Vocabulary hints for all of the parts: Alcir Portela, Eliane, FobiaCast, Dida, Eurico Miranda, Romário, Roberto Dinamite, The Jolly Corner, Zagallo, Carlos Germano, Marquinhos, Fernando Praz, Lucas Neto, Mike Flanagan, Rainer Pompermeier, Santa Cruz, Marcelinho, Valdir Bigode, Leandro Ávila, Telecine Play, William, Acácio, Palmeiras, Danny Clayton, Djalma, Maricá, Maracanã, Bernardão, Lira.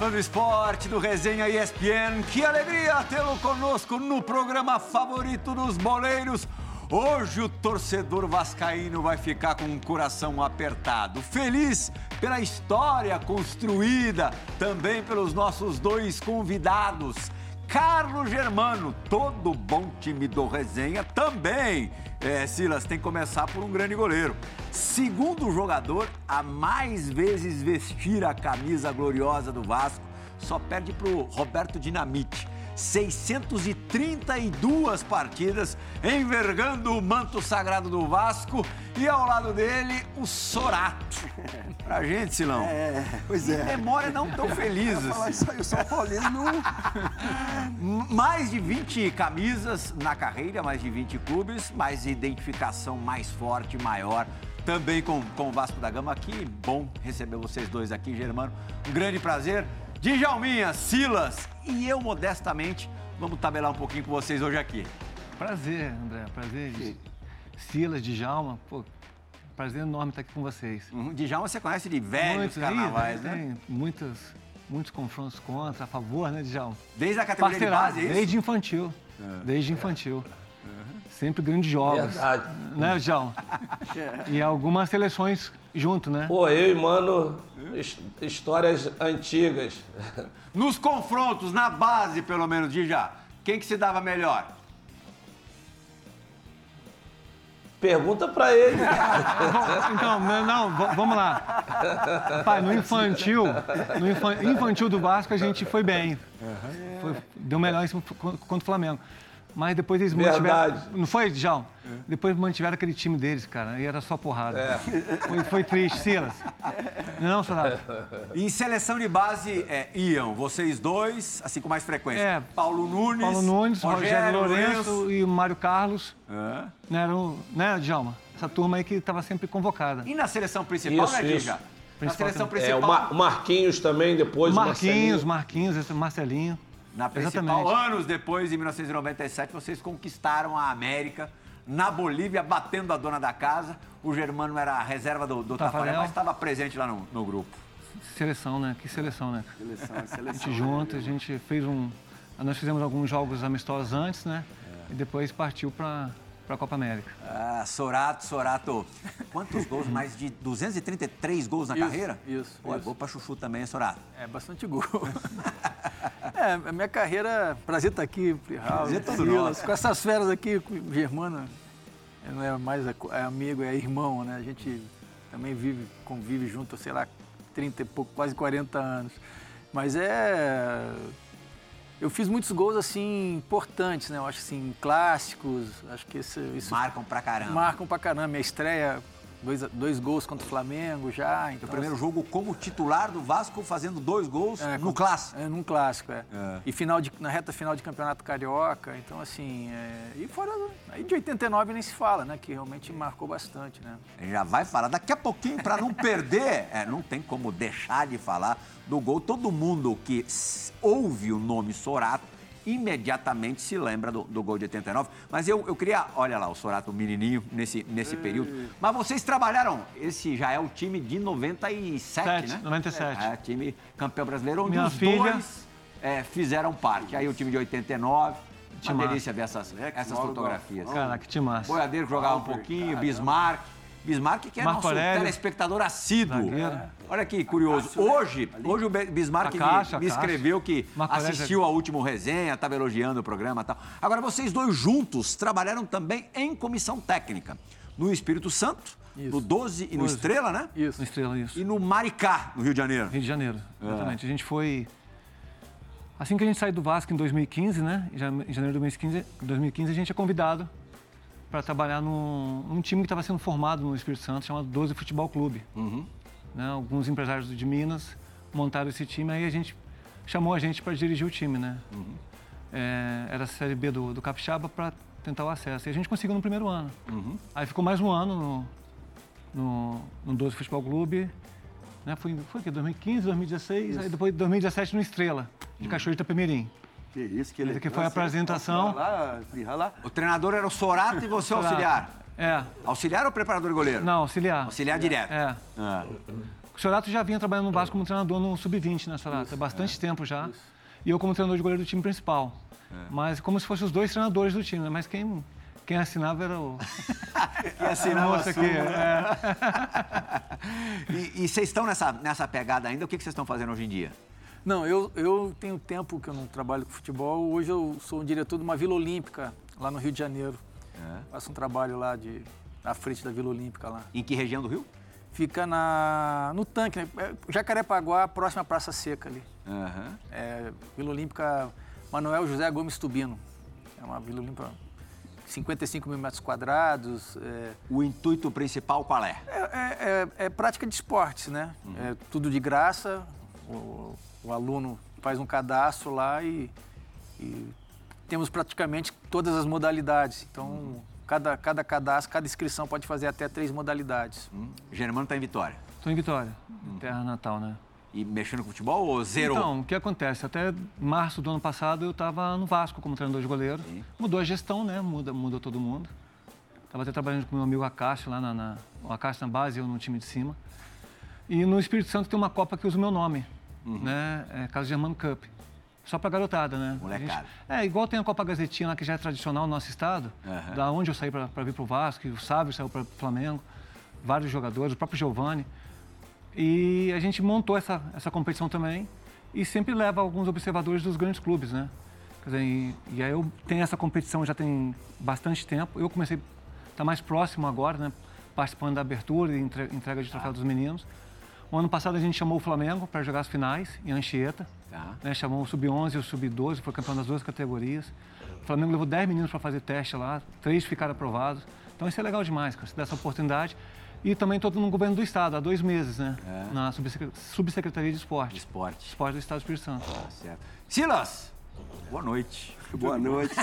fã do esporte, do Resenha ESPN, que alegria tê-lo conosco no programa favorito dos boleiros. Hoje o torcedor vascaíno vai ficar com o coração apertado, feliz pela história construída, também pelos nossos dois convidados. Carlos Germano, todo bom time do Resenha também. Silas, tem que começar por um grande goleiro. Segundo jogador a mais vezes vestir a camisa gloriosa do Vasco, só perde para o Roberto Dinamite. 632 partidas, envergando o manto sagrado do Vasco e ao lado dele o Sorato. Pra gente, Silão. Pois é. Memória não tão felizes. Eu falar isso aí, o São Paulino não... Mais de 20 camisas na carreira, mais de 20 clubes, mais identificação mais forte, maior. Também com o Vasco da Gama. Que bom receber vocês dois aqui, Germano. Um grande prazer. Djalminha, Silas e eu, modestamente, vamos tabelar um pouquinho com vocês hoje aqui. Prazer, André. Prazer. Silas, Djalma, pô, prazer enorme estar aqui com vocês. Djalma você conhece de velhos carnavais, né? Tem muitos confrontos contra, a favor, né, Djalma? Desde a categoria de base, é isso? Desde infantil. Sempre grandes jogos. Verdade. Né, Djalma? E algumas seleções... junto, né? Pô, eu e Mano, histórias antigas. Nos confrontos, na base, pelo menos, quem que se dava melhor? Pergunta pra ele. Então, não, vamos lá. Pai, no infantil do Vasco, a gente foi bem. Deu melhor isso contra o Flamengo. Mas depois eles mantiveram... Não foi, João? Depois mantiveram aquele time deles, cara. E era só porrada. Foi triste, Silas. Não, Sonato. Em seleção de base, iam vocês dois, assim com mais frequência. Paulo Nunes, Rogério Lourenço e Mário Carlos. Né, Djalma? Essa turma aí que estava sempre convocada. E na seleção principal, isso, né, Dija? Na seleção principal... o Marquinhos também, depois Marcelinho. Na principal, anos depois, em 1997, vocês conquistaram a América, na Bolívia, batendo a dona da casa. O Germano era a reserva do Taffarel, mas estava presente lá no grupo. Seleção, né? Que seleção, né? Seleção. A gente junta, a gente fez Nós fizemos alguns jogos amistosos antes, né? E depois partiu para a Copa América. Ah, Sorato. Quantos gols? Mais de 233 gols na carreira? Isso. Pô, é gol pra chuchu também, hein, Sorato? É, bastante gol. A minha carreira... Prazer estar aqui, Silas, com essas feras aqui, com o Germano. Não é mais amigo, é irmão, né? A gente também convive junto, sei lá, 30 e pouco, quase 40 anos. Mas eu fiz muitos gols, assim, importantes, né? Eu acho, assim, clássicos. Acho que isso... Marcam pra caramba. Minha estreia, dois gols contra o Flamengo já. Então... O primeiro jogo como titular do Vasco, fazendo 2 gols no clássico. Num clássico, E na reta final de campeonato carioca. Então, assim... E fora... Aí de 89 nem se fala, né? Que realmente marcou bastante, né? Já vai falar daqui a pouquinho, pra não perder. Não tem como deixar de falar... do gol, todo mundo que ouve o nome Sorato imediatamente se lembra do gol de 89. Mas eu queria... Olha lá, o Sorato, o menininho, nesse período. Mas vocês trabalharam... Esse já é o time de 97, né? 97. É, time campeão brasileiro, onde os dois fizeram parte. Aí o time de 89... Uma delícia ver essas fotografias. Caraca, que time massa. Boiadeiro que jogava um pouquinho, Bismarck, que é nosso telespectador assíduo. Olha que curioso. Hoje o Bismarck me escreveu que assistiu ao último Resenha, estava elogiando o programa e tal. Agora, vocês dois juntos trabalharam também em comissão técnica. No Espírito Santo, no 12 e no Estrela, né? Isso. No Estrela, isso. E no Maricá, no Rio de Janeiro. Exatamente. A gente foi... Assim que a gente saiu do Vasco em 2015, né? Em janeiro de 2015, a gente é convidado para trabalhar num time que estava sendo formado no Espírito Santo, chamado 12 Futebol Clube. Né, alguns empresários de Minas montaram esse time, aí chamou a gente para dirigir o time, né? Era a Série B do Capixaba para tentar o acesso. E a gente conseguiu no primeiro ano. Aí ficou mais um ano no 12 Futebol Clube, né? Foi o quê? 2015, 2016, isso. Aí depois 2017 no Estrela, de Cachoeira de Itapemirim. Que isso, que ele... Foi a apresentação. O treinador era o Sorato e você auxiliar. Auxiliar ou preparador de goleiro? Não, auxiliar. Auxiliar direto. O Sorato já vinha trabalhando no Vasco como treinador no Sub-20, né, Sorato? Há bastante tempo já. Isso. E eu como treinador de goleiro do time principal. Mas como se fossem os dois treinadores do time, né? Mas quem assinava era o... Quem assinava a sua, né? E vocês estão nessa pegada ainda? O que vocês estão fazendo hoje em dia? Não, eu tenho tempo que eu não trabalho com futebol. Hoje eu sou um diretor de uma Vila Olímpica, lá no Rio de Janeiro. Faço um trabalho lá à frente da Vila Olímpica lá. Em que região do Rio? Fica no tanque, né? Jacarepaguá, próxima à Praça Seca ali. Uhum. Vila Olímpica Manuel José Gomes Tubino. É uma Vila Olímpica 55 mil metros quadrados. O intuito principal qual é? É prática de esportes, né? Uhum. É tudo de graça. O aluno faz um cadastro lá e temos praticamente todas as modalidades. Então... Cada cadastro, cada inscrição pode fazer até 3 modalidades. Germano está em Vitória? Estou em Vitória, terra natal, né? E mexendo com futebol ou zero? Então, o que acontece? Até março do ano passado eu estava no Vasco como treinador de goleiro. Sim. Mudou a gestão, né? Mudou todo mundo. Estava até trabalhando com meu amigo Acácio, lá o Acácio na base, eu no time de cima. E no Espírito Santo tem uma Copa que usa o meu nome, né? Carlos Germano Cup. Só pra garotada, né? Molecada. Igual tem a Copa Gazetinha lá, que já é tradicional no nosso estado, da onde eu saí pra vir pro Vasco, o Sábio saiu pro Flamengo, vários jogadores, o próprio Giovani. E a gente montou essa competição também e sempre leva alguns observadores dos grandes clubes, né? Quer dizer, e aí eu tenho essa competição já tem bastante tempo. Eu comecei a estar mais próximo agora, né? Participando da abertura e entrega de troféu dos meninos. O ano passado a gente chamou o Flamengo para jogar as finais em Anchieta. Né, chamou o Sub-11 e o Sub-12, foi campeão das 2 categorias. O Flamengo levou 10 meninos para fazer teste lá, 3 ficaram aprovados. Então isso é legal demais, cara, se dá essa oportunidade. E também estou no governo do estado, há 2 meses, né? Na Subsecretaria de Esporte. Esporte do Estado do Espírito Santo. Certo. Silas, boa noite. Boa noite.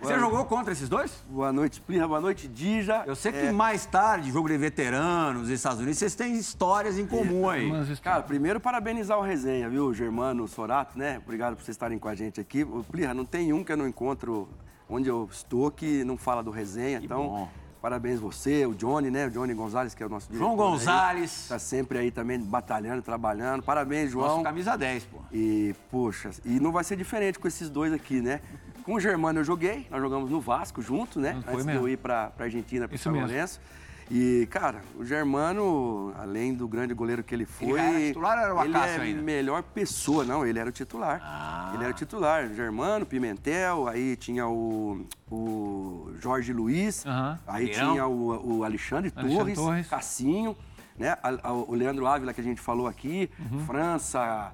Você jogou contra esses dois? Boa noite, Plirra. Boa noite, Dija. Eu sei que mais tarde, jogo de veteranos, Estados Unidos, vocês têm histórias em comum aí. Cara, primeiro parabenizar o resenha, viu? Germano, Sorato, né? Obrigado por vocês estarem com a gente aqui. Plirra, não tem um que eu não encontro onde eu estou que não fala do resenha. Então, parabéns você, o Johnny, né? O Johnny Gonzalez, que é o nosso diretor. João Gonzalez. Tá sempre aí também batalhando, trabalhando. Parabéns, João. Nosso camisa 10, pô. E, poxa, e não vai ser diferente com esses dois aqui, né? Com o Germano eu joguei, nós jogamos no Vasco junto, né? Antes de eu ir pra Argentina, pro São Lourenço. E, cara, o Germano, além do grande goleiro que ele foi... Ele era titular ou era o Acácio ainda? Ele é a melhor pessoa. Não, ele era o titular. Ele era o titular. Germano, Pimentel, aí tinha o Jorge Luiz, aí tinha o Alexandre Torres, Cassinho, né? O Leandro Ávila, que a gente falou aqui, França,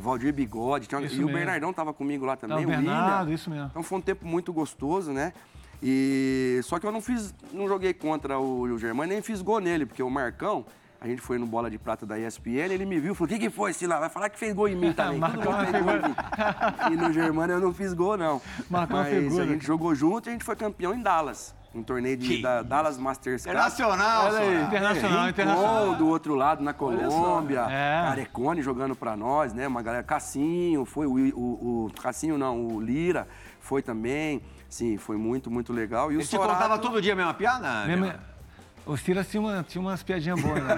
Valdir Bigode. O Bernardão estava comigo lá também, o Bernardo, William. Isso mesmo. Então foi um tempo muito gostoso, né? E só que eu não joguei contra o Germano, nem fiz gol nele, porque o Marcão, a gente foi no Bola de Prata da ESPN, ele me viu, falou, o que foi, Sila? Vai falar que fez gol em mim também. Marcão fez gol em mim. E no Germano eu não fiz gol, não. Marcão fez gol. Mas a gente jogou junto e a gente foi campeão em Dallas. Um torneio da Dallas Masters Cup. Internacional. Gol do outro lado, na Colômbia. Arecone jogando pra nós, né? Uma galera, Cassinho, foi o Lira, foi também. Sim, foi muito, muito legal. E o Sorato... Você contava todo dia a mesma piada? O Silas tinha umas piadinhas boas, né?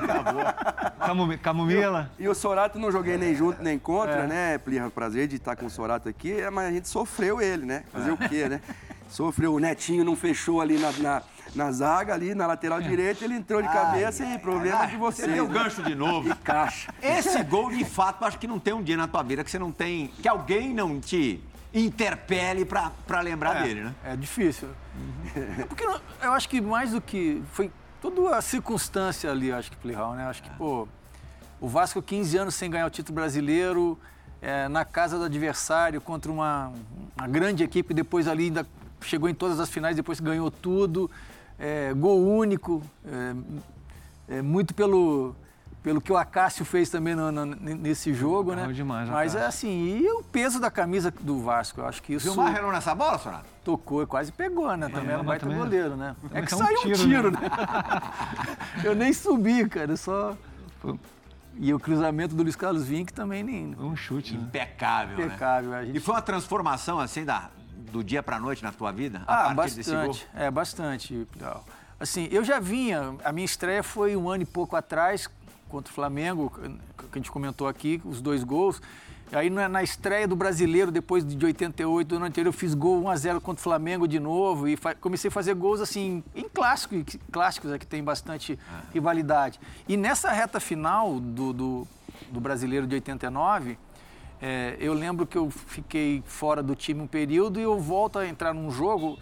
Camomila. E o Sorato não joguei nem junto, nem contra, né? Plirra, prazer de estar com o Sorato aqui, mas a gente sofreu ele, né? Fazer o quê, né? Sofreu, o Netinho não fechou ali na zaga, ali na lateral direita, ele entrou de cabeça e problema de você. Você deu o gancho de novo. E Caixa. Esse gol, de fato, acho que não tem um dia na tua vida que você não tem... Que alguém não te... interpele pra lembrar dele, né? É difícil. É porque eu acho que mais do que... Foi toda a circunstância ali, eu acho que, Plirral, né? Acho que, pô, o Vasco 15 anos sem ganhar o título brasileiro, na casa do adversário, contra uma grande equipe, depois ali ainda chegou em todas as finais, depois ganhou tudo, gol único, muito pelo que o Acácio fez também nesse jogo, né? Demais, mas é assim, e o peso da camisa do Vasco, eu acho que isso... Vilmar relou nessa bola, Sonato? Tocou, quase pegou, né? Também era um baita goleiro, né? É que saiu um tiro, né? Eu nem subi, cara, só... E o cruzamento do Luiz Carlos Vinck também nem... Um chute, impecável, né? Impecável, né? E foi uma transformação, assim, do dia pra noite na tua vida? A partir desse gol? Bastante. Assim, eu já vinha, a minha estreia foi um ano e pouco atrás... contra o Flamengo, que a gente comentou aqui, os dois gols. Aí na estreia do Brasileiro, depois de 88, do ano anterior, eu fiz gol 1-0 contra o Flamengo de novo e comecei a fazer gols assim, em clássicos aqui tem bastante rivalidade. E nessa reta final do Brasileiro de 89, eu lembro que eu fiquei fora do time um período e eu volto a entrar num jogo,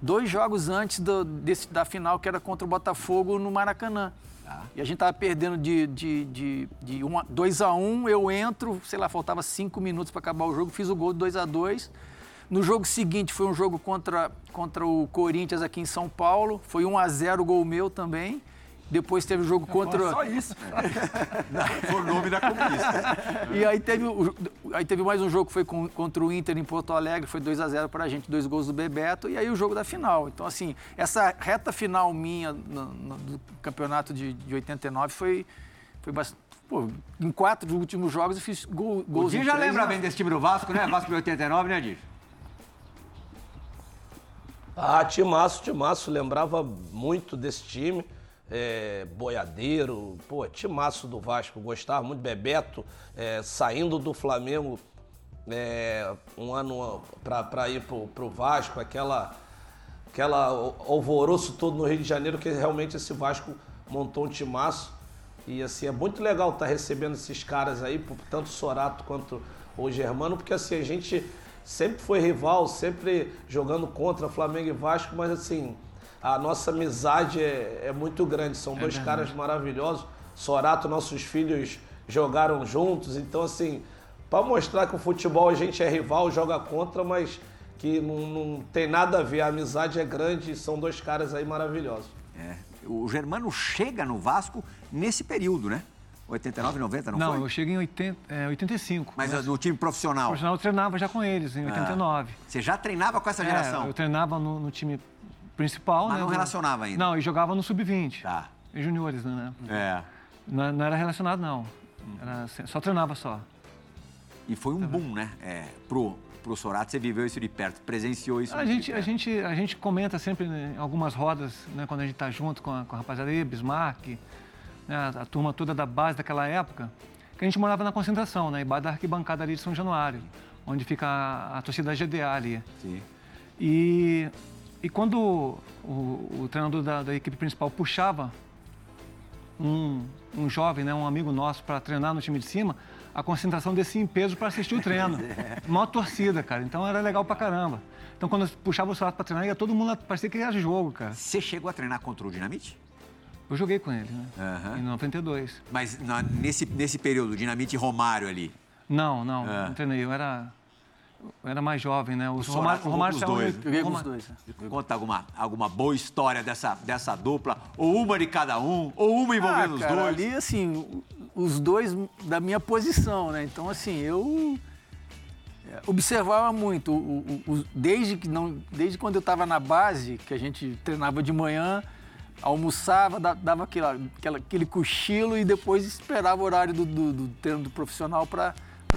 dois jogos antes da final, que era contra o Botafogo no Maracanã. E a gente tava perdendo de 2-1, eu entro, sei lá, faltava 5 minutos para acabar o jogo, fiz o gol de 2-2. No jogo seguinte foi um jogo contra o Corinthians aqui em São Paulo, foi 1-0 gol meu também. Depois teve o jogo contra... Só isso. Foi o nome da conquista. E aí teve mais um jogo que foi contra o Inter em Porto Alegre, foi 2-0 para a gente, 2 gols do Bebeto, e aí o jogo da final. Então, assim, essa reta final minha do campeonato de 89 foi bastante... Pô, em 4 dos últimos jogos eu fiz gols... O Dinho já lembra bem desse time do Vasco, né? Vasco de 89, né, Dinho? Ah, timaço. Lembrava muito desse time. Boiadeiro, timaço do Vasco, gostava muito, Bebeto, saindo do Flamengo um ano para ir pro Vasco, aquela alvoroço todo no Rio de Janeiro, que realmente esse Vasco montou um timaço, e assim, é muito legal estar recebendo esses caras aí, tanto o Sorato quanto o Germano, porque assim, a gente sempre foi rival, sempre jogando contra Flamengo e Vasco, mas assim... A nossa amizade é muito grande, são dois caras maravilhosos. Sorato, nossos filhos jogaram juntos, então assim, para mostrar que o futebol a gente é rival, joga contra, mas que não tem nada a ver, a amizade é grande, são dois caras aí maravilhosos. O Germano chega no Vasco nesse período, né? 89, 90, não foi? Não, eu cheguei em 85. Mas no time profissional? O profissional eu treinava já com eles, em 89. Você já treinava com essa geração? Eu treinava no time... principal, mas não relacionava ainda? Não, e jogava no sub-20. Tá. E juniores, né? Não era relacionado, não. Era, só treinava só. E foi um boom, né? Pro Sorato, você viveu isso de perto, presenciou isso de perto. A gente comenta sempre em algumas rodas, né? Quando a gente tá junto com a rapaziada aí, Bismarck, né? A turma toda da base daquela época, que a gente morava na concentração, né? Embaixo da arquibancada ali de São Januário, onde fica a torcida da GDA ali. Sim. E quando o treinador da equipe principal puxava um jovem, né, um amigo nosso, para treinar no time de cima, a concentração descia em peso para assistir o treino. Maior torcida, cara. Então era legal pra caramba. Então quando puxava o Sorato pra treinar, ia todo mundo, parecia que era jogo, cara. Você chegou a treinar contra o Dinamite? Eu joguei com ele, né? Em 92. Mas nesse período, Dinamite e Romário ali? Não treinei. Eu era mais jovem, né? O Romário saiu... Eu joguei com os dois. Conta alguma boa história dessa dupla, ou uma de cada um, ou uma envolvendo os dois. Ali, assim, os dois da minha posição, né? Então, assim, eu observava muito. Desde quando eu estava na base, que a gente treinava de manhã, almoçava, dava aquele cochilo e depois esperava o horário do treino do profissional pra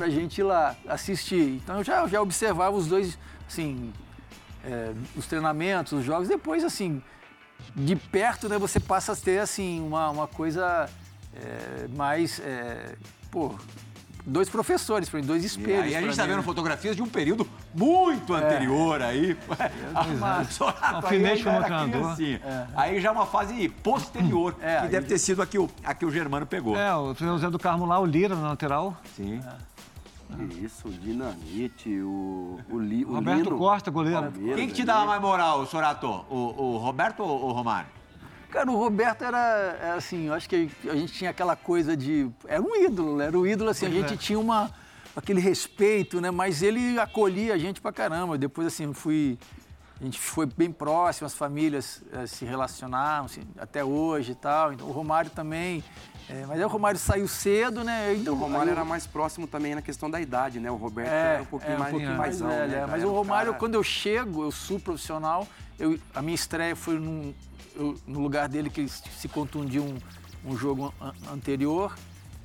gente ir lá assistir. Então, eu já observava os dois, assim, os treinamentos, os jogos. Depois, assim, de perto, né, você passa a ter, assim, uma coisa mais, dois professores, dois espelhos. E a gente está vendo fotografias de um período muito anterior aí. O Finete foi mostrando. Aí já uma fase posterior, que deve ter sido a que o Germano pegou. O Zé do Carmo lá, o Lira na lateral. Sim. Isso, o Dinamite, o Lino. Roberto Costa, goleiro. Quem que te dava mais moral, Sorato? O Roberto ou o Romário? Cara, o Roberto era assim, eu acho que a gente tinha aquela coisa de... Era um ídolo, assim, a gente tinha aquele respeito, né? Mas ele acolhia a gente pra caramba. Depois, assim, a gente foi bem próximo, as famílias se relacionaram, assim, até hoje e tal. Então, o Romário também... mas aí o Romário saiu cedo, né? Então, o Romário era mais próximo também na questão da idade, né? O Roberto era um pouquinho mais velho, né? Mas o Romário, quando eu chego, eu sou profissional, a minha estreia foi no lugar dele, que ele se contundiu um jogo anterior.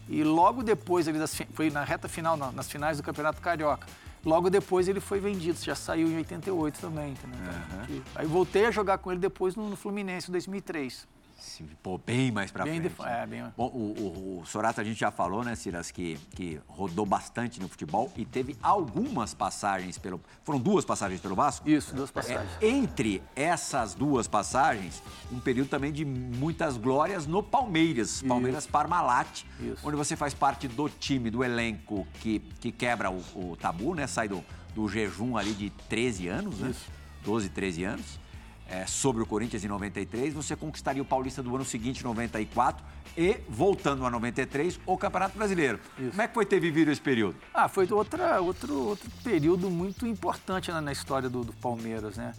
E logo depois, foi na reta final, nas finais do Campeonato Carioca. Logo depois ele foi vendido, já saiu em 88 também, entendeu? Aí voltei a jogar com ele depois no Fluminense, em 2003. se pôr bem mais para frente. Bom, o Sorato, a gente já falou, né, Silas, que rodou bastante no futebol e teve algumas passagens pelo... Foram duas passagens pelo Vasco? Isso, duas passagens. Entre essas duas passagens, um período também de muitas glórias no Palmeiras. Palmeiras Parmalat, onde você faz parte do time, do elenco que quebra o tabu, né? Sai do jejum ali de 13 anos, né? 12, 13 anos. Sobre o Corinthians em 93, você conquistaria o Paulista do ano seguinte, 94, e, voltando a 93, o Campeonato Brasileiro. Isso. Como é que foi ter vivido esse período? Ah, foi outro período muito importante na história do Palmeiras, né?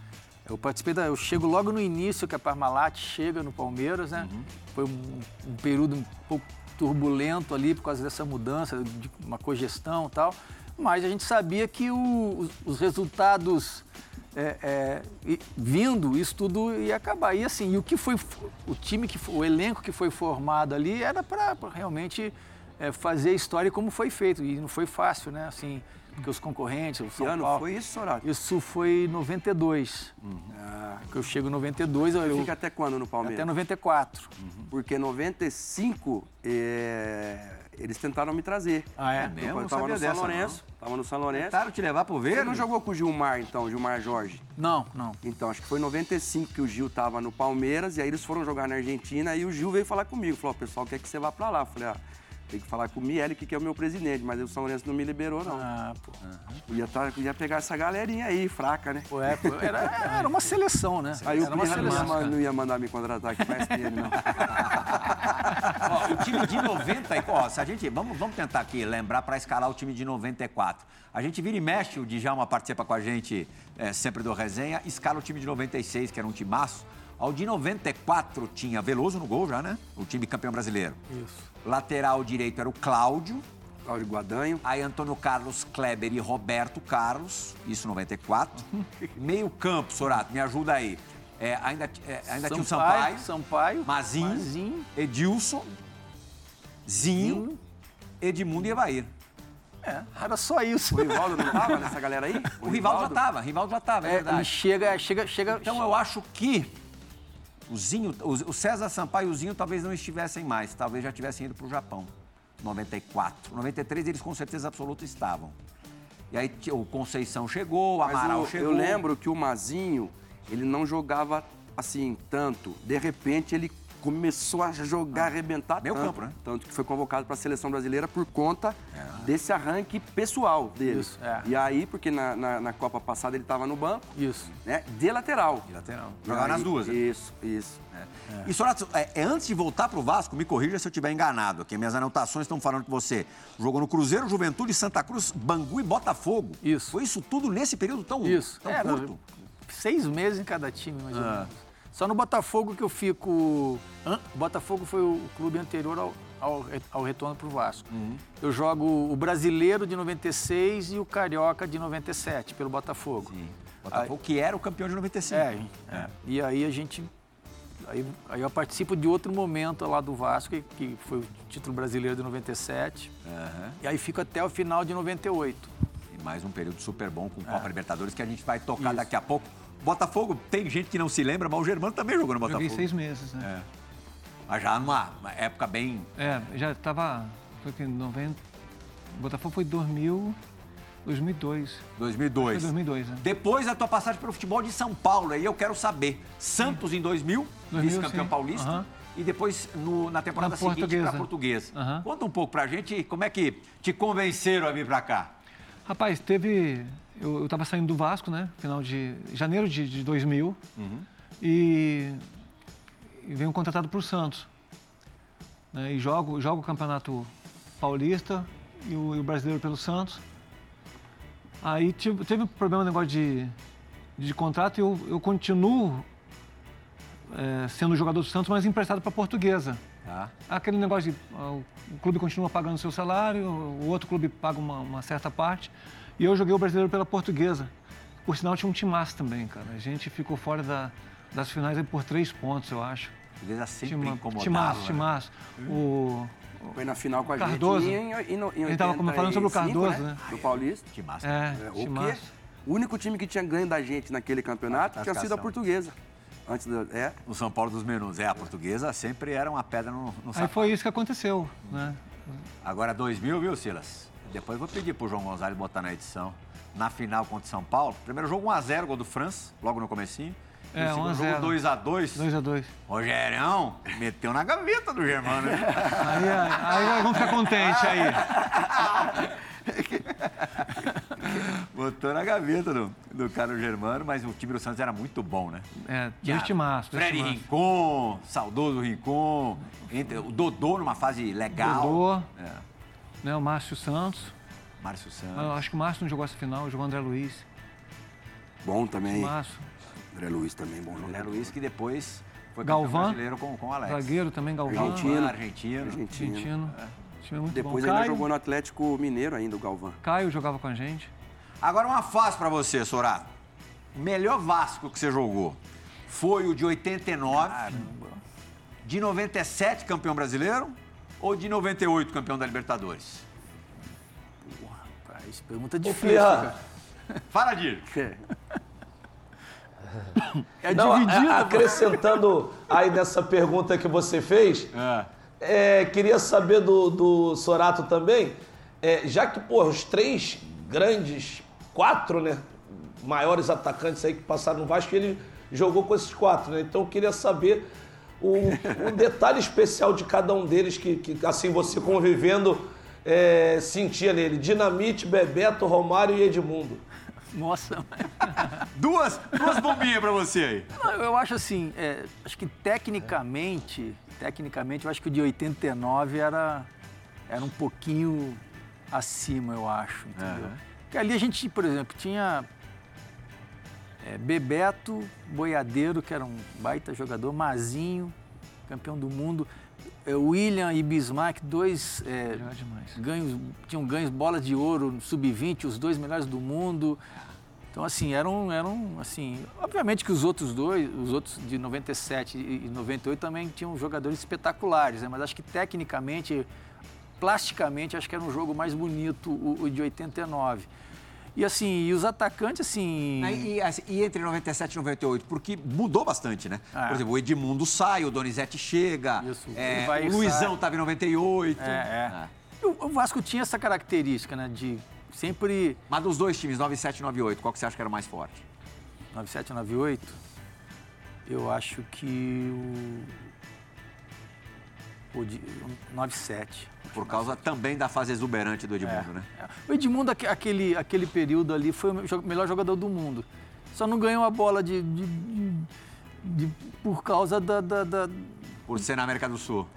Eu participei eu chego logo no início que a Parmalat chega no Palmeiras, né? Uhum. Foi um período um pouco turbulento ali por causa dessa mudança, de uma cogestão e tal, mas a gente sabia que os resultados... vindo, isso tudo ia acabar. E assim, e o que foi o time, o elenco que foi formado ali era para realmente fazer história como foi feito. E não foi fácil, né? Assim, porque os concorrentes, o São Paulo... Que ano foi isso, Sorato? Isso foi em 92. Uhum. Que eu chego em 92... Você fica até quando no Palmeiras? Até 94. Uhum. Porque em 95... Eles tentaram me trazer. Ah, é? Mesmo? Eu tava no São Lourenço. Tentaram te levar pro Verde? Você não jogou com o Gilmar, então, Gilmar Jorge? Não. Então, acho que foi em 95 que o Gil tava no Palmeiras, e aí eles foram jogar na Argentina, e o Gil veio falar comigo. Falou, pessoal, quer que você vá pra lá? Eu falei, tem que falar com o Mielic, que é o meu presidente, mas o São Lourenço não me liberou, não. Ah, pô. Uhum. Ia pegar essa galerinha aí, fraca, né? Era uma seleção, né? Aí era o Pinheiro não ia mandar me contratar aqui pra SPN, não. Ó, o time de 90... se a gente, vamos tentar aqui lembrar para escalar o time de 94. A gente vira e mexe, o Djalma participa com a gente sempre do Resenha, escala o time de 96, que era um timaço. Ao de 94 tinha Veloso no gol já, né? O time campeão brasileiro. Isso. Lateral direito era o Cláudio Guadanho. Aí Antônio Carlos Kleber e Roberto Carlos, isso 94. Meio campo, Sorato, me ajuda aí. Ainda tinha o Sampaio, Mazinho, Edilson, Zinho, Edmundo e Evair. Era só isso. O Rivaldo não estava nessa galera aí? O Rivaldo já estava, é verdade. Ele chega... Então eu acho que o Zinho, o César Sampaio e o Zinho talvez não estivessem mais, talvez já tivessem ido para o Japão, 94. 93 eles com certeza absoluta estavam. E aí o Conceição chegou, o Amaral chegou. Eu lembro que o Mazinho, ele não jogava assim tanto, de repente ele... Começou a jogar, arrebentar tanto, né? Tanto que foi convocado para a seleção brasileira por conta desse arranque pessoal dele. Isso, E aí, porque na Copa passada ele estava no banco, né? De lateral. Jogava nas duas. Isso. E, Sorato, antes de voltar para o Vasco, me corrija se eu estiver enganado aqui. Minhas anotações estão falando que você jogou no Cruzeiro, Juventude, Santa Cruz, Bangu e Botafogo. Isso. Foi isso tudo nesse período tão curto? 6 meses em cada time, mais ou menos. Só no Botafogo que eu fico... Botafogo foi o clube anterior ao retorno para o Vasco. Uhum. Eu jogo o Brasileiro de 96 e o Carioca de 97 pelo Botafogo. Sim. Botafogo que era o campeão de 95. E aí a gente... Aí eu participo de outro momento lá do Vasco, que foi o título brasileiro de 97. Uhum. E aí fico até o final de 98. E mais um período super bom com o Copa Libertadores, que a gente vai tocar daqui a pouco. Botafogo, tem gente que não se lembra, mas o Germano também jogou no Botafogo. Joguei 6 meses, né? Mas já numa época bem... já estava... Foi que 90... O Botafogo foi 2002. 2002. Foi 2002, né? Depois da tua passagem pelo futebol de São Paulo, aí eu quero saber. Santos em 2000 vice-campeão paulista. Uhum. E depois, na temporada seguinte, para a Portuguesa. Uhum. Conta um pouco para a gente como é que te convenceram a vir para cá. Rapaz, teve... Eu estava saindo do Vasco, né? Final de janeiro de 2000. Uhum. E venho contratado para o Santos. Né, e jogo o Campeonato Paulista e o Brasileiro pelo Santos. Aí teve um problema no negócio de contrato e eu continuo sendo jogador do Santos, mas emprestado para a Portuguesa. Tá. Aquele negócio de o clube continua pagando o seu salário, o outro clube paga uma certa parte. E eu joguei o Brasileiro pela Portuguesa. Por sinal, tinha um timaço também, cara. A gente ficou fora das finais aí por 3 pontos, eu acho. Portuguesa sempre incomodava. Timaço. Foi na final com a Cardoso. Gente em 85, ele tava falando sobre o Cardoso, né? Do Paulista. Timaço. O único time que tinha ganho da gente naquele campeonato tinha sido a Portuguesa. Antes do, é? O São Paulo dos menus. É, a Portuguesa sempre era uma pedra no sapato. Aí foi isso que aconteceu, né? Agora 2000, viu, Silas? Depois vou pedir pro João Gonzalez botar na edição. Na final contra o São Paulo, primeiro jogo 1x0, gol do França, logo no comecinho. É, no segundo 1 jogo 2x2. 2x2. Rogerão meteu na gaveta do Germano. Né? Aí vamos ficar contentes aí. Botou na gaveta do Carlos Germano, mas o time do Santos era muito bom, né? É, Fred Rincon, saudoso Rincon, o Dodô numa fase legal. Dodô, né, o Márcio Santos. Márcio Santos. Eu acho que o Márcio não jogou essa final, jogou o André Luiz. Bom também. Márcio. André Luiz também, bom jogador. André Luiz que depois foi brasileiro com o Alex. Zagueiro também, Galvão. Argentino. É. Muito depois bom. Ele Caio... jogou no Atlético Mineiro ainda, o Galvão. Caio jogava com a gente. Agora uma fácil pra você, Sorato. O melhor Vasco que você jogou foi o de 89, caramba, de 97 campeão brasileiro ou de 98 campeão da Libertadores? Pô, rapaz, pergunta difícil, cara. Fala, Dirk. É dividido. Acrescentando aí nessa pergunta que você fez... É. Queria saber do Sorato também, já que, pô, os quatro, né, maiores atacantes aí que passaram no Vasco, ele jogou com esses quatro, né? Então eu queria saber o detalhe especial de cada um deles que assim, você convivendo, sentia nele. Dinamite, Bebeto, Romário e Edmundo. Nossa. Duas bombinhas pra você aí. Não, eu acho assim, acho que tecnicamente, eu acho que o de 89 era um pouquinho acima, eu acho, entendeu? Uhum. Porque ali a gente, por exemplo, tinha Bebeto, Boiadeiro, que era um baita jogador, Mazinho, campeão do mundo, William e Bismarck, dois tinham ganhos bolas de ouro no sub-20, os dois melhores do mundo. Então, assim, eram assim... Obviamente que os outros de 97 e 98 também tinham jogadores espetaculares, né? Mas acho que tecnicamente, plasticamente, acho que era um jogo mais bonito, o de 89. E, assim, e os atacantes, assim... E entre 97 e 98, porque mudou bastante, né? Ah. Por exemplo, o Edmundo sai, o Donizete chega, o Luizão estava em 98. O Vasco tinha essa característica, né, de... Sempre... Mas dos dois times, 97 e 98, qual que você acha que era mais forte? 97 e 98? Eu acho que o 97. Por causa também da fase exuberante do Edmundo, né? O Edmundo, aquele período ali, foi o melhor jogador do mundo. Só não ganhou a bola por causa da Por ser na América do Sul.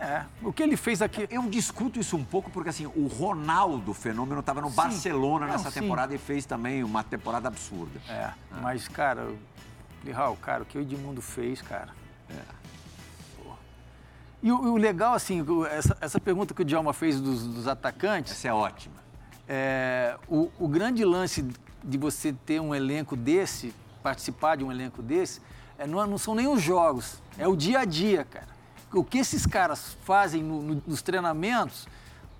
O que ele fez aqui... Eu discuto isso um pouco porque, assim, o Ronaldo Fenômeno estava no Barcelona nessa temporada e fez também uma temporada absurda. Mas, cara, o que o Edmundo fez, cara... E o legal, assim, essa pergunta que o Djalma fez dos atacantes... Essa é ótima. O grande lance de você ter um elenco desse, participar de um elenco desse, não são nem os jogos, é o dia a dia, cara. O que esses caras fazem nos treinamentos,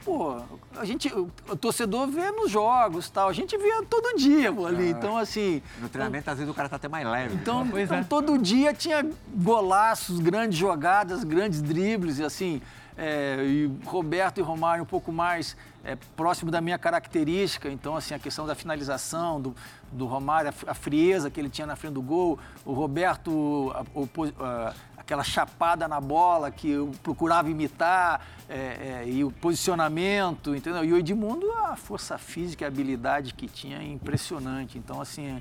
pô, o torcedor vê nos jogos, tal, a gente vê todo dia ali, então assim... No treinamento, às vezes, o cara tá até mais leve. Então, todo dia tinha golaços, grandes jogadas, grandes dribles, assim, e Roberto e Romário um pouco mais próximo da minha característica, então, assim, a questão da finalização do Romário, a frieza que ele tinha na frente do gol, o Roberto... aquela chapada na bola que eu procurava imitar, e o posicionamento, entendeu? E o Edmundo, a força física e a habilidade que tinha é impressionante. Então, assim,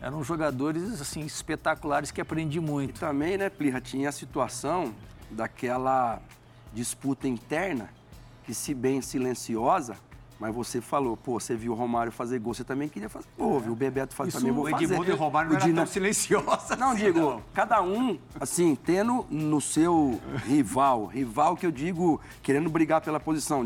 eram jogadores, assim, espetaculares que aprendi muito. E também, né, Plirra, tinha a situação daquela disputa interna, que se bem silenciosa, mas você falou, pô, você viu o Romário fazer gol, você também queria fazer gol, viu? O Bebeto faz também, vou fazer. O Edmundo e o Romário não eram tão silenciosos. Não, digo, cada um, assim, tendo no seu rival que eu digo, querendo brigar pela posição.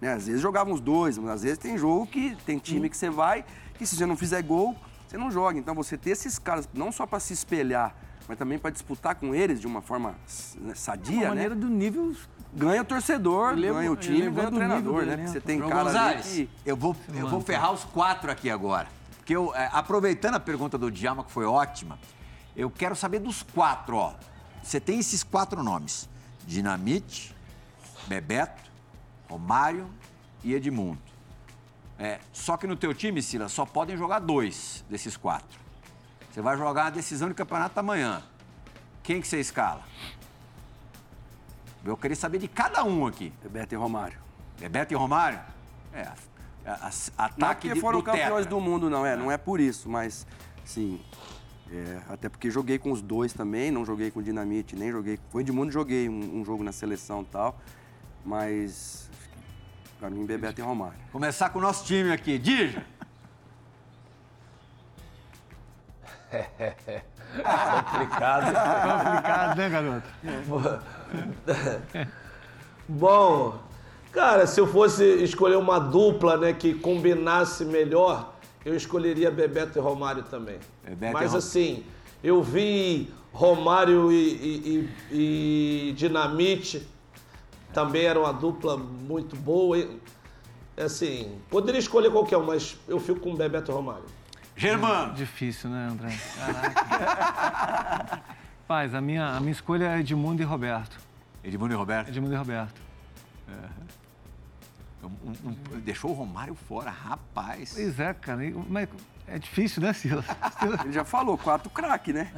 Né, às vezes jogavam os dois, mas às vezes tem jogo que tem time que você vai, que se você não fizer gol, você não joga. Então você ter esses caras, não só para se espelhar, mas também para disputar com eles de uma forma sadia, né? De uma maneira do nível... Ganha o torcedor, ganha o time, ganha o treinador, né? Você tem cara ali que... Eu vou ferrar os quatro aqui agora. Porque aproveitando a pergunta do Djalma, que foi ótima, Eu quero saber dos quatro, ó. Você tem esses quatro nomes: Dinamite, Bebeto, Romário e Edmundo. É, só que no teu time, Silas, só podem jogar dois desses quatro. Você vai jogar a decisão de campeonato amanhã. Quem que você escala? Eu queria saber de cada um aqui. Bebeto e Romário. Bebeto e Romário? É, ataque. Não é porque foram campeões do mundo, não. É, não é por isso, mas, sim... É, até porque joguei com os dois também, não joguei com o Dinamite, nem joguei com o Edmundo, joguei um jogo na seleção e tal, mas pra mim Bebeto e Romário. Começar com o nosso time aqui, Dija! Complicado, né, garoto? Bom, cara, se eu fosse escolher uma dupla, né, que combinasse melhor... Eu escolheria Bebeto e Romário também. Mas assim, eu vi Romário e Dinamite, também era uma dupla muito boa. E, assim, poderia escolher qualquer um, mas eu fico com Bebeto e Romário. Germano! Difícil, né, André? Caraca. Paz, a minha escolha é Edmundo e Roberto. Edmundo e Roberto? Edmundo e Roberto. É. Deixou o Romário fora, rapaz. Pois é, cara. Mas é difícil, né, Silas? Ele já falou, quatro craque, né?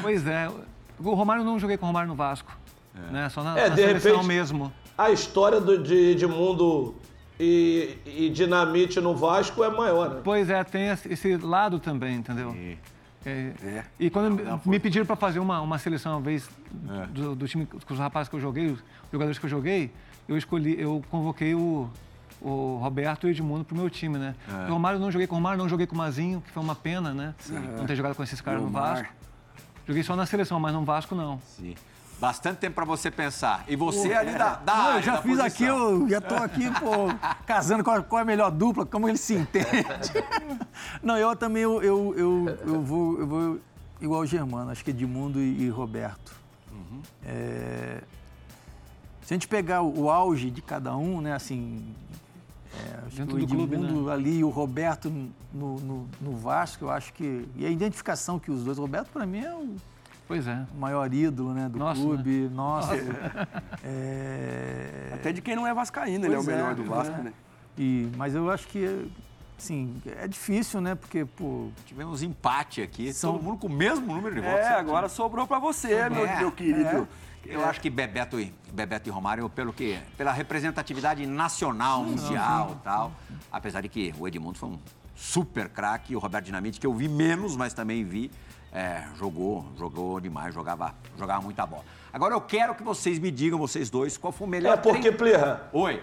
Pois é. O Romário, não joguei com o Romário no Vasco. É, né? Só na de seleção repente, mesmo. A história de Edmundo e Dinamite no Vasco é maior, né? Pois é, tem esse lado também, entendeu? Sim. É. E quando me pediram para fazer uma seleção uma vez do time com os rapazes que eu joguei, os jogadores que eu joguei, eu convoquei o Roberto e o Edmundo pro meu time, né? É. O Romário, não joguei com o Romário, não joguei com o Mazinho, que foi uma pena, né? É. Não ter jogado com esses caras no Vasco. Joguei só na seleção, mas no Vasco não. Sim. Bastante tempo para você pensar. E você ali da área, eu já fiz posição. Aqui, eu já tô aqui, casando qual é a melhor dupla, como ele se entende. Não, eu também, eu vou igual o Germano, acho que Edmundo e Roberto. Uhum. Se a gente pegar o auge de cada um, né, assim, o Edmundo clube, né? Ali e o Roberto no Vasco, eu acho que... E a identificação que os dois... O Roberto, para mim, é o... Pois é. O maior ídolo, né, do clube. Né? Nossa. Até de quem não é vascaíno, ele é o melhor do Vasco, né? Mas eu acho que, assim, é difícil, né? Porque, tivemos empate aqui, todo mundo com o mesmo número de votos. Agora sobrou pra você, meu querido. Eu acho que Bebeto e Romário, pela representatividade nacional, mundial e tal. Apesar de que o Edmundo foi um super craque, o Roberto Dinamite, que eu vi menos, mas também vi. Jogou demais, jogava muita bola. Agora eu quero que vocês me digam, vocês dois, qual foi o melhor... porque, Plirra... Oi.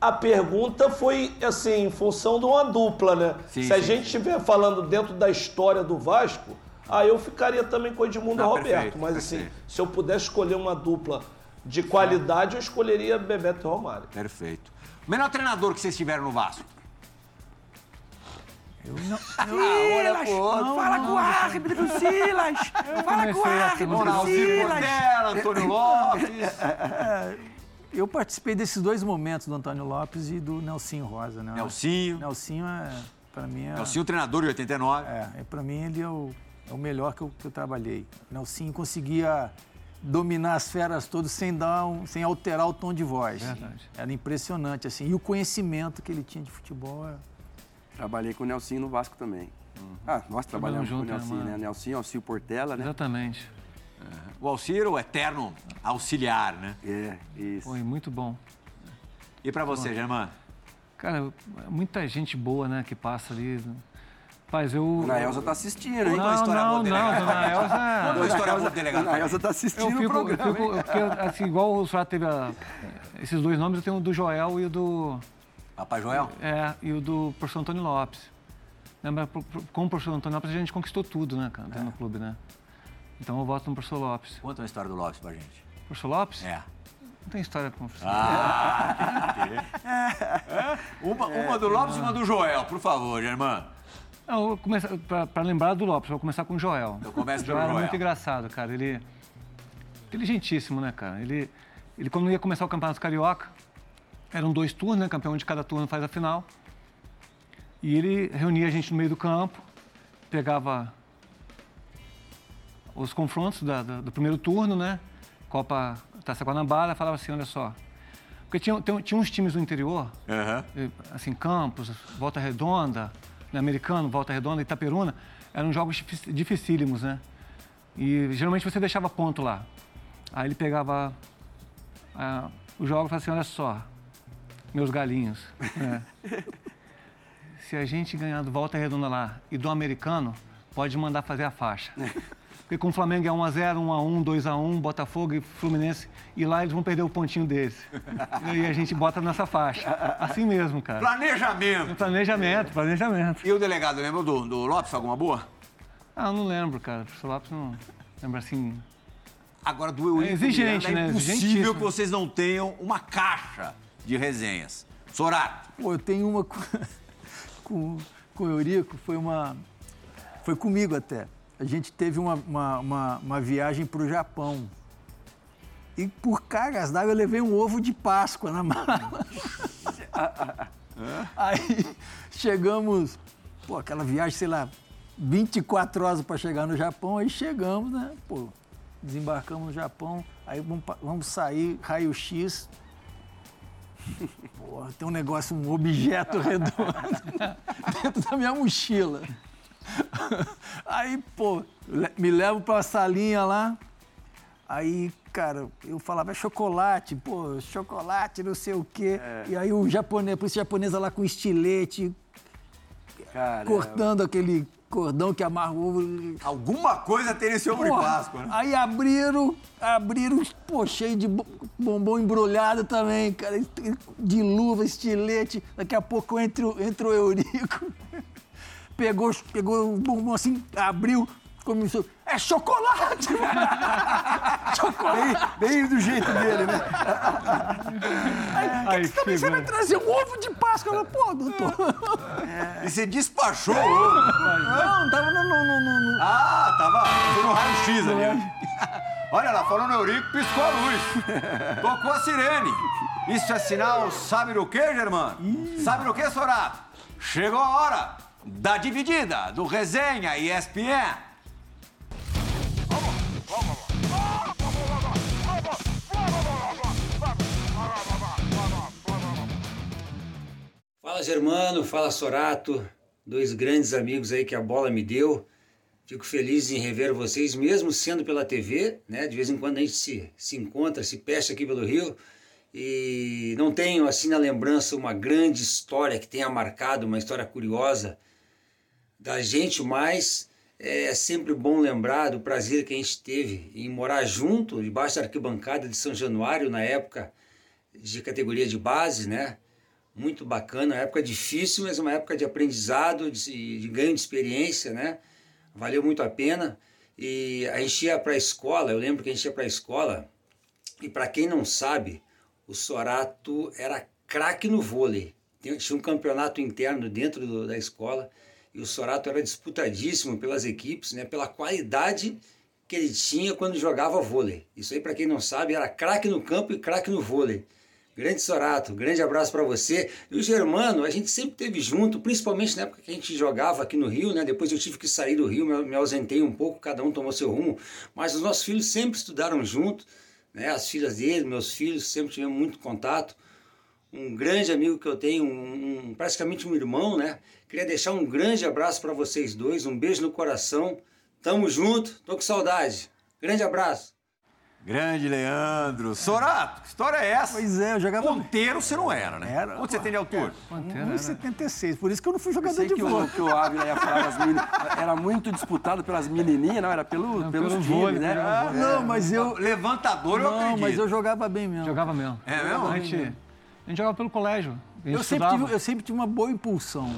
A pergunta foi, assim, em função de uma dupla, né? Sim, se a gente estiver falando dentro da história do Vasco, aí eu ficaria também com o Edmundo e o Roberto. Perfeito, mas, assim, se eu pudesse escolher uma dupla de qualidade, eu escolheria Bebeto e Romário. Perfeito. O melhor treinador que vocês tiveram no Vasco? Silas, fala com o árbitro, Silas! Fala com o árbitro, Silas! Antônio Lopes! Eu participei desses dois momentos, do Antônio Lopes e do Nelsinho Rosa, né? Nelsinho pra mim é... Nelsinho, treinador de 89. Pra mim ele é o melhor que eu trabalhei. Nelsinho conseguia dominar as feras todas sem alterar o tom de voz. Verdade. Era impressionante, assim. E o conhecimento que ele tinha de futebol... Trabalhei com o Nelsinho no Vasco também. Uhum. Nós trabalhamos junto, com o Nelsinho, né? Nelsinho, Alcir Portela, né? Exatamente. O Alcir, o eterno auxiliar, né? Isso. Foi muito bom. E pra você, Germano? Cara, muita gente boa, né, que passa ali... Rapaz, eu... Dona Elza tá assistindo, hein? Não, Dona Elza... Conta uma história boa do delegado. Dona Elza tá assistindo o programa. Porque, igual o Sorato teve esses dois nomes, eu tenho o do Joel e o do... Papai Joel? E o do professor Antônio Lopes. Lembra, com o professor Antônio Lopes a gente conquistou tudo, né, cara, no clube, né? Então eu voto no professor Lopes. Conta uma história do Lopes pra gente. O professor Lopes? Não tem história com o professor Lopes. Uma do Lopes e uma do Joel, por favor, Germano. Não, eu vou começar, pra lembrar do Lopes, vou começar com o Joel. Eu começo pelo Joel. Era muito engraçado, cara. Ele... Inteligentíssimo, né, cara? Ele quando ia começar o Campeonato Carioca... Eram dois turnos, né? Campeão de cada turno faz a final. E ele reunia a gente no meio do campo, pegava os confrontos do primeiro turno, né? Copa Taça Guanabara, falava assim, olha só. Porque tinha uns times no interior, assim, Campos, Volta Redonda, Americano, Volta Redonda, Itaperuna, eram jogos dificílimos, né? E geralmente você deixava ponto lá. Aí ele pegava o jogo e falava assim, olha só, meus galinhos, né? Se a gente ganhar do Volta Redonda lá e do Americano, pode mandar fazer a faixa. Porque com o Flamengo é 1x0, 1x1, 2x1, Botafogo e Fluminense. E lá eles vão perder o pontinho deles. E aí a gente bota nessa faixa. Assim mesmo, cara. Planejamento. Planejamento. E o delegado, lembra do Lopes, alguma boa? Ah, eu não lembro, cara. O professor Lopes não lembra assim... Agora, do Eurípides, exigente, né? É impossível que vocês não tenham uma caixa de resenhas. Sorato. Pô, eu tenho uma com o Eurico, foi comigo até. A gente teve uma viagem para o Japão. E por cargas d'água eu levei um ovo de Páscoa na mala. Aí chegamos, pô, aquela viagem, sei lá, 24 horas para chegar no Japão. Aí chegamos, né? Pô, desembarcamos no Japão. Aí vamos sair, raio-x. Pô, tem um negócio, um objeto redondo dentro da minha mochila. Aí, pô, me levo pra salinha lá. Aí, cara, eu falava, é chocolate, pô, chocolate, não sei o quê. É. E aí o japonês, a polícia japonesa lá com estilete, caramba, cortando aquele cordão que amarra o ovo. Alguma coisa tem nesse ovo de Páscoa, né? Aí abriram, pô, cheio de bombom embrulhado também, cara, de luva, estilete. Daqui a pouco entra o Eurico. Pegou o bombom assim, abriu, começou... É chocolate! Chocolate! Bem do jeito dele, né? Aí, também você vai trazer um ovo de Páscoa. Eu falei, pô, doutor... E você despachou o ovo? Não, tava no... Ah, tava no raio-x ali, ó. Olha lá, falou no Eurico, piscou a luz. Tocou a sirene. Isso é sinal, sabe do quê, Germano? Sabe do quê, Sorato? Chegou a hora... da dividida, do Resenha ESPN. Fala, Germano. Fala, Sorato. Dois grandes amigos aí que a bola me deu. Fico feliz em rever vocês, mesmo sendo pela TV, né? De vez em quando a gente se encontra, se peste aqui pelo Rio. E não tenho, assim, na lembrança uma grande história que tenha marcado, uma história curiosa da gente, mas é sempre bom lembrar do prazer que a gente teve em morar junto, debaixo da arquibancada de São Januário, na época de categoria de base, né? Muito bacana, uma época difícil, mas uma época de aprendizado, de ganho de experiência, né? Valeu muito a pena. E a gente ia para a escola, eu lembro que a gente ia para a escola, e para quem não sabe, o Sorato era craque no vôlei. Tinha um campeonato interno dentro da escola, e o Sorato era disputadíssimo pelas equipes, né, pela qualidade que ele tinha quando jogava vôlei. Isso aí, para quem não sabe, era craque no campo e craque no vôlei. Grande Sorato, grande abraço para você. E o Germano, a gente sempre esteve junto, principalmente na época que a gente jogava aqui no Rio, né? Depois eu tive que sair do Rio, me ausentei um pouco, cada um tomou seu rumo, mas os nossos filhos sempre estudaram junto, né? As filhas dele, meus filhos, sempre tivemos muito contato. Um grande amigo que eu tenho, praticamente um irmão, né? Queria deixar um grande abraço para vocês dois, um beijo no coração. Tamo junto, tô com saudade. Grande abraço. Grande Leandro. Sorato, que história é essa? Pois é, eu jogava... Ponteiro você não era, né? Era. Quanto você tem de altura? 1,76, por isso que eu não fui jogador de vôlei. Que o Ávila ia falar das meninas. Era muito disputado pelas menininhas, não, era pelos times, né? Não, mas eu... Levantador, eu acredito. Não, mas eu jogava bem mesmo. Jogava mesmo. É mesmo? A gente jogava pelo colégio. Eu sempre tive uma boa impulsão.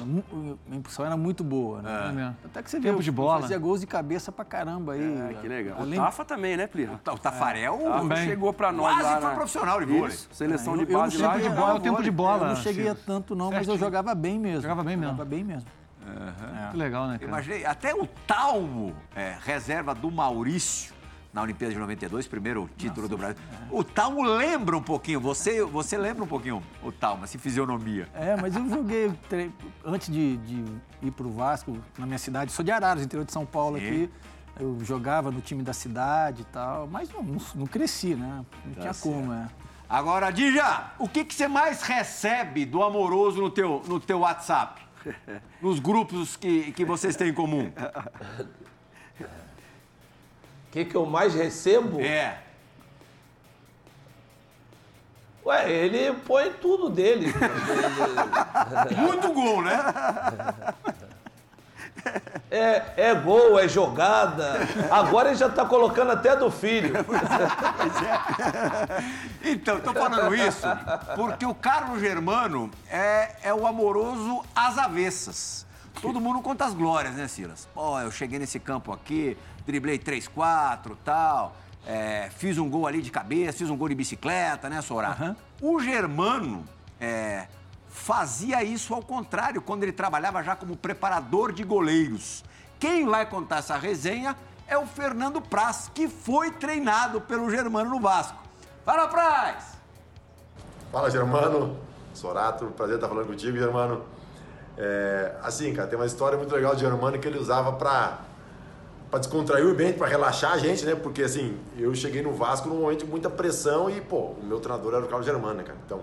A impulsão era muito boa, né? É. Até que você viu, fazia gols de cabeça pra caramba aí. Que legal. O Tafa também, né, Plínio? O Taffarel chegou pra nós quase lá. Quase foi profissional de vôlei. Seleção de base lá. O tempo de bola. Eu não cheguei a tanto não, mas eu jogava bem mesmo. Jogava bem mesmo. Muito legal, né, cara? Imaginei, até o Talmo, reserva do Maurício, na Olimpíada de 92, primeiro título do Brasil. É. O Thalma lembra um pouquinho, você lembra um pouquinho o Thalma, assim, fisionomia. É, mas eu joguei, antes de ir pro Vasco, na minha cidade, sou de Araras, interior de São Paulo aqui, eu jogava no time da cidade e tal, mas não cresci, né? Não tinha como, né? Agora, Dija, o que você mais recebe do amoroso no teu WhatsApp? Nos grupos que vocês têm em comum? O que eu mais recebo? É. Ué, ele põe tudo dele. Muito gol, né? É gol, é jogada. Agora ele já tá colocando até do filho. Pois é. Então, tô falando isso porque o Carlos Germano é o amoroso às avessas. Todo mundo conta as glórias, né, Silas? Pô, eu cheguei nesse campo aqui, driblei 3-4 e tal, fiz um gol ali de cabeça, fiz um gol de bicicleta, né, Sorato? Uhum. O Germano fazia isso ao contrário, quando ele trabalhava já como preparador de goleiros. Quem vai contar essa resenha é o Fernando Praz, que foi treinado pelo Germano no Vasco. Fala, Praz! Fala, Germano. Sorato, prazer estar falando contigo, Germano. Assim, cara, tem uma história muito legal de Germano que ele usava para descontrair o ambiente, para relaxar a gente, né? Porque, assim, eu cheguei no Vasco num momento de muita pressão e, pô, o meu treinador era o Carlos Germano, né, cara? Então,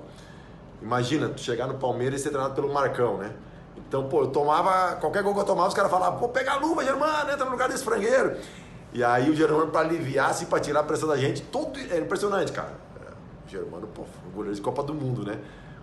imagina, tu chegar no Palmeiras e ser treinado pelo Marcão, né? Então, pô, eu tomava... Qualquer gol que eu tomava, os caras falavam, pô, pega a luva, Germano, entra no lugar desse frangueiro. E aí o Germano, pra aliviar, assim, pra tirar a pressão da gente, todo... Era impressionante, cara. O Germano, pô, foi goleiro de Copa do Mundo, né?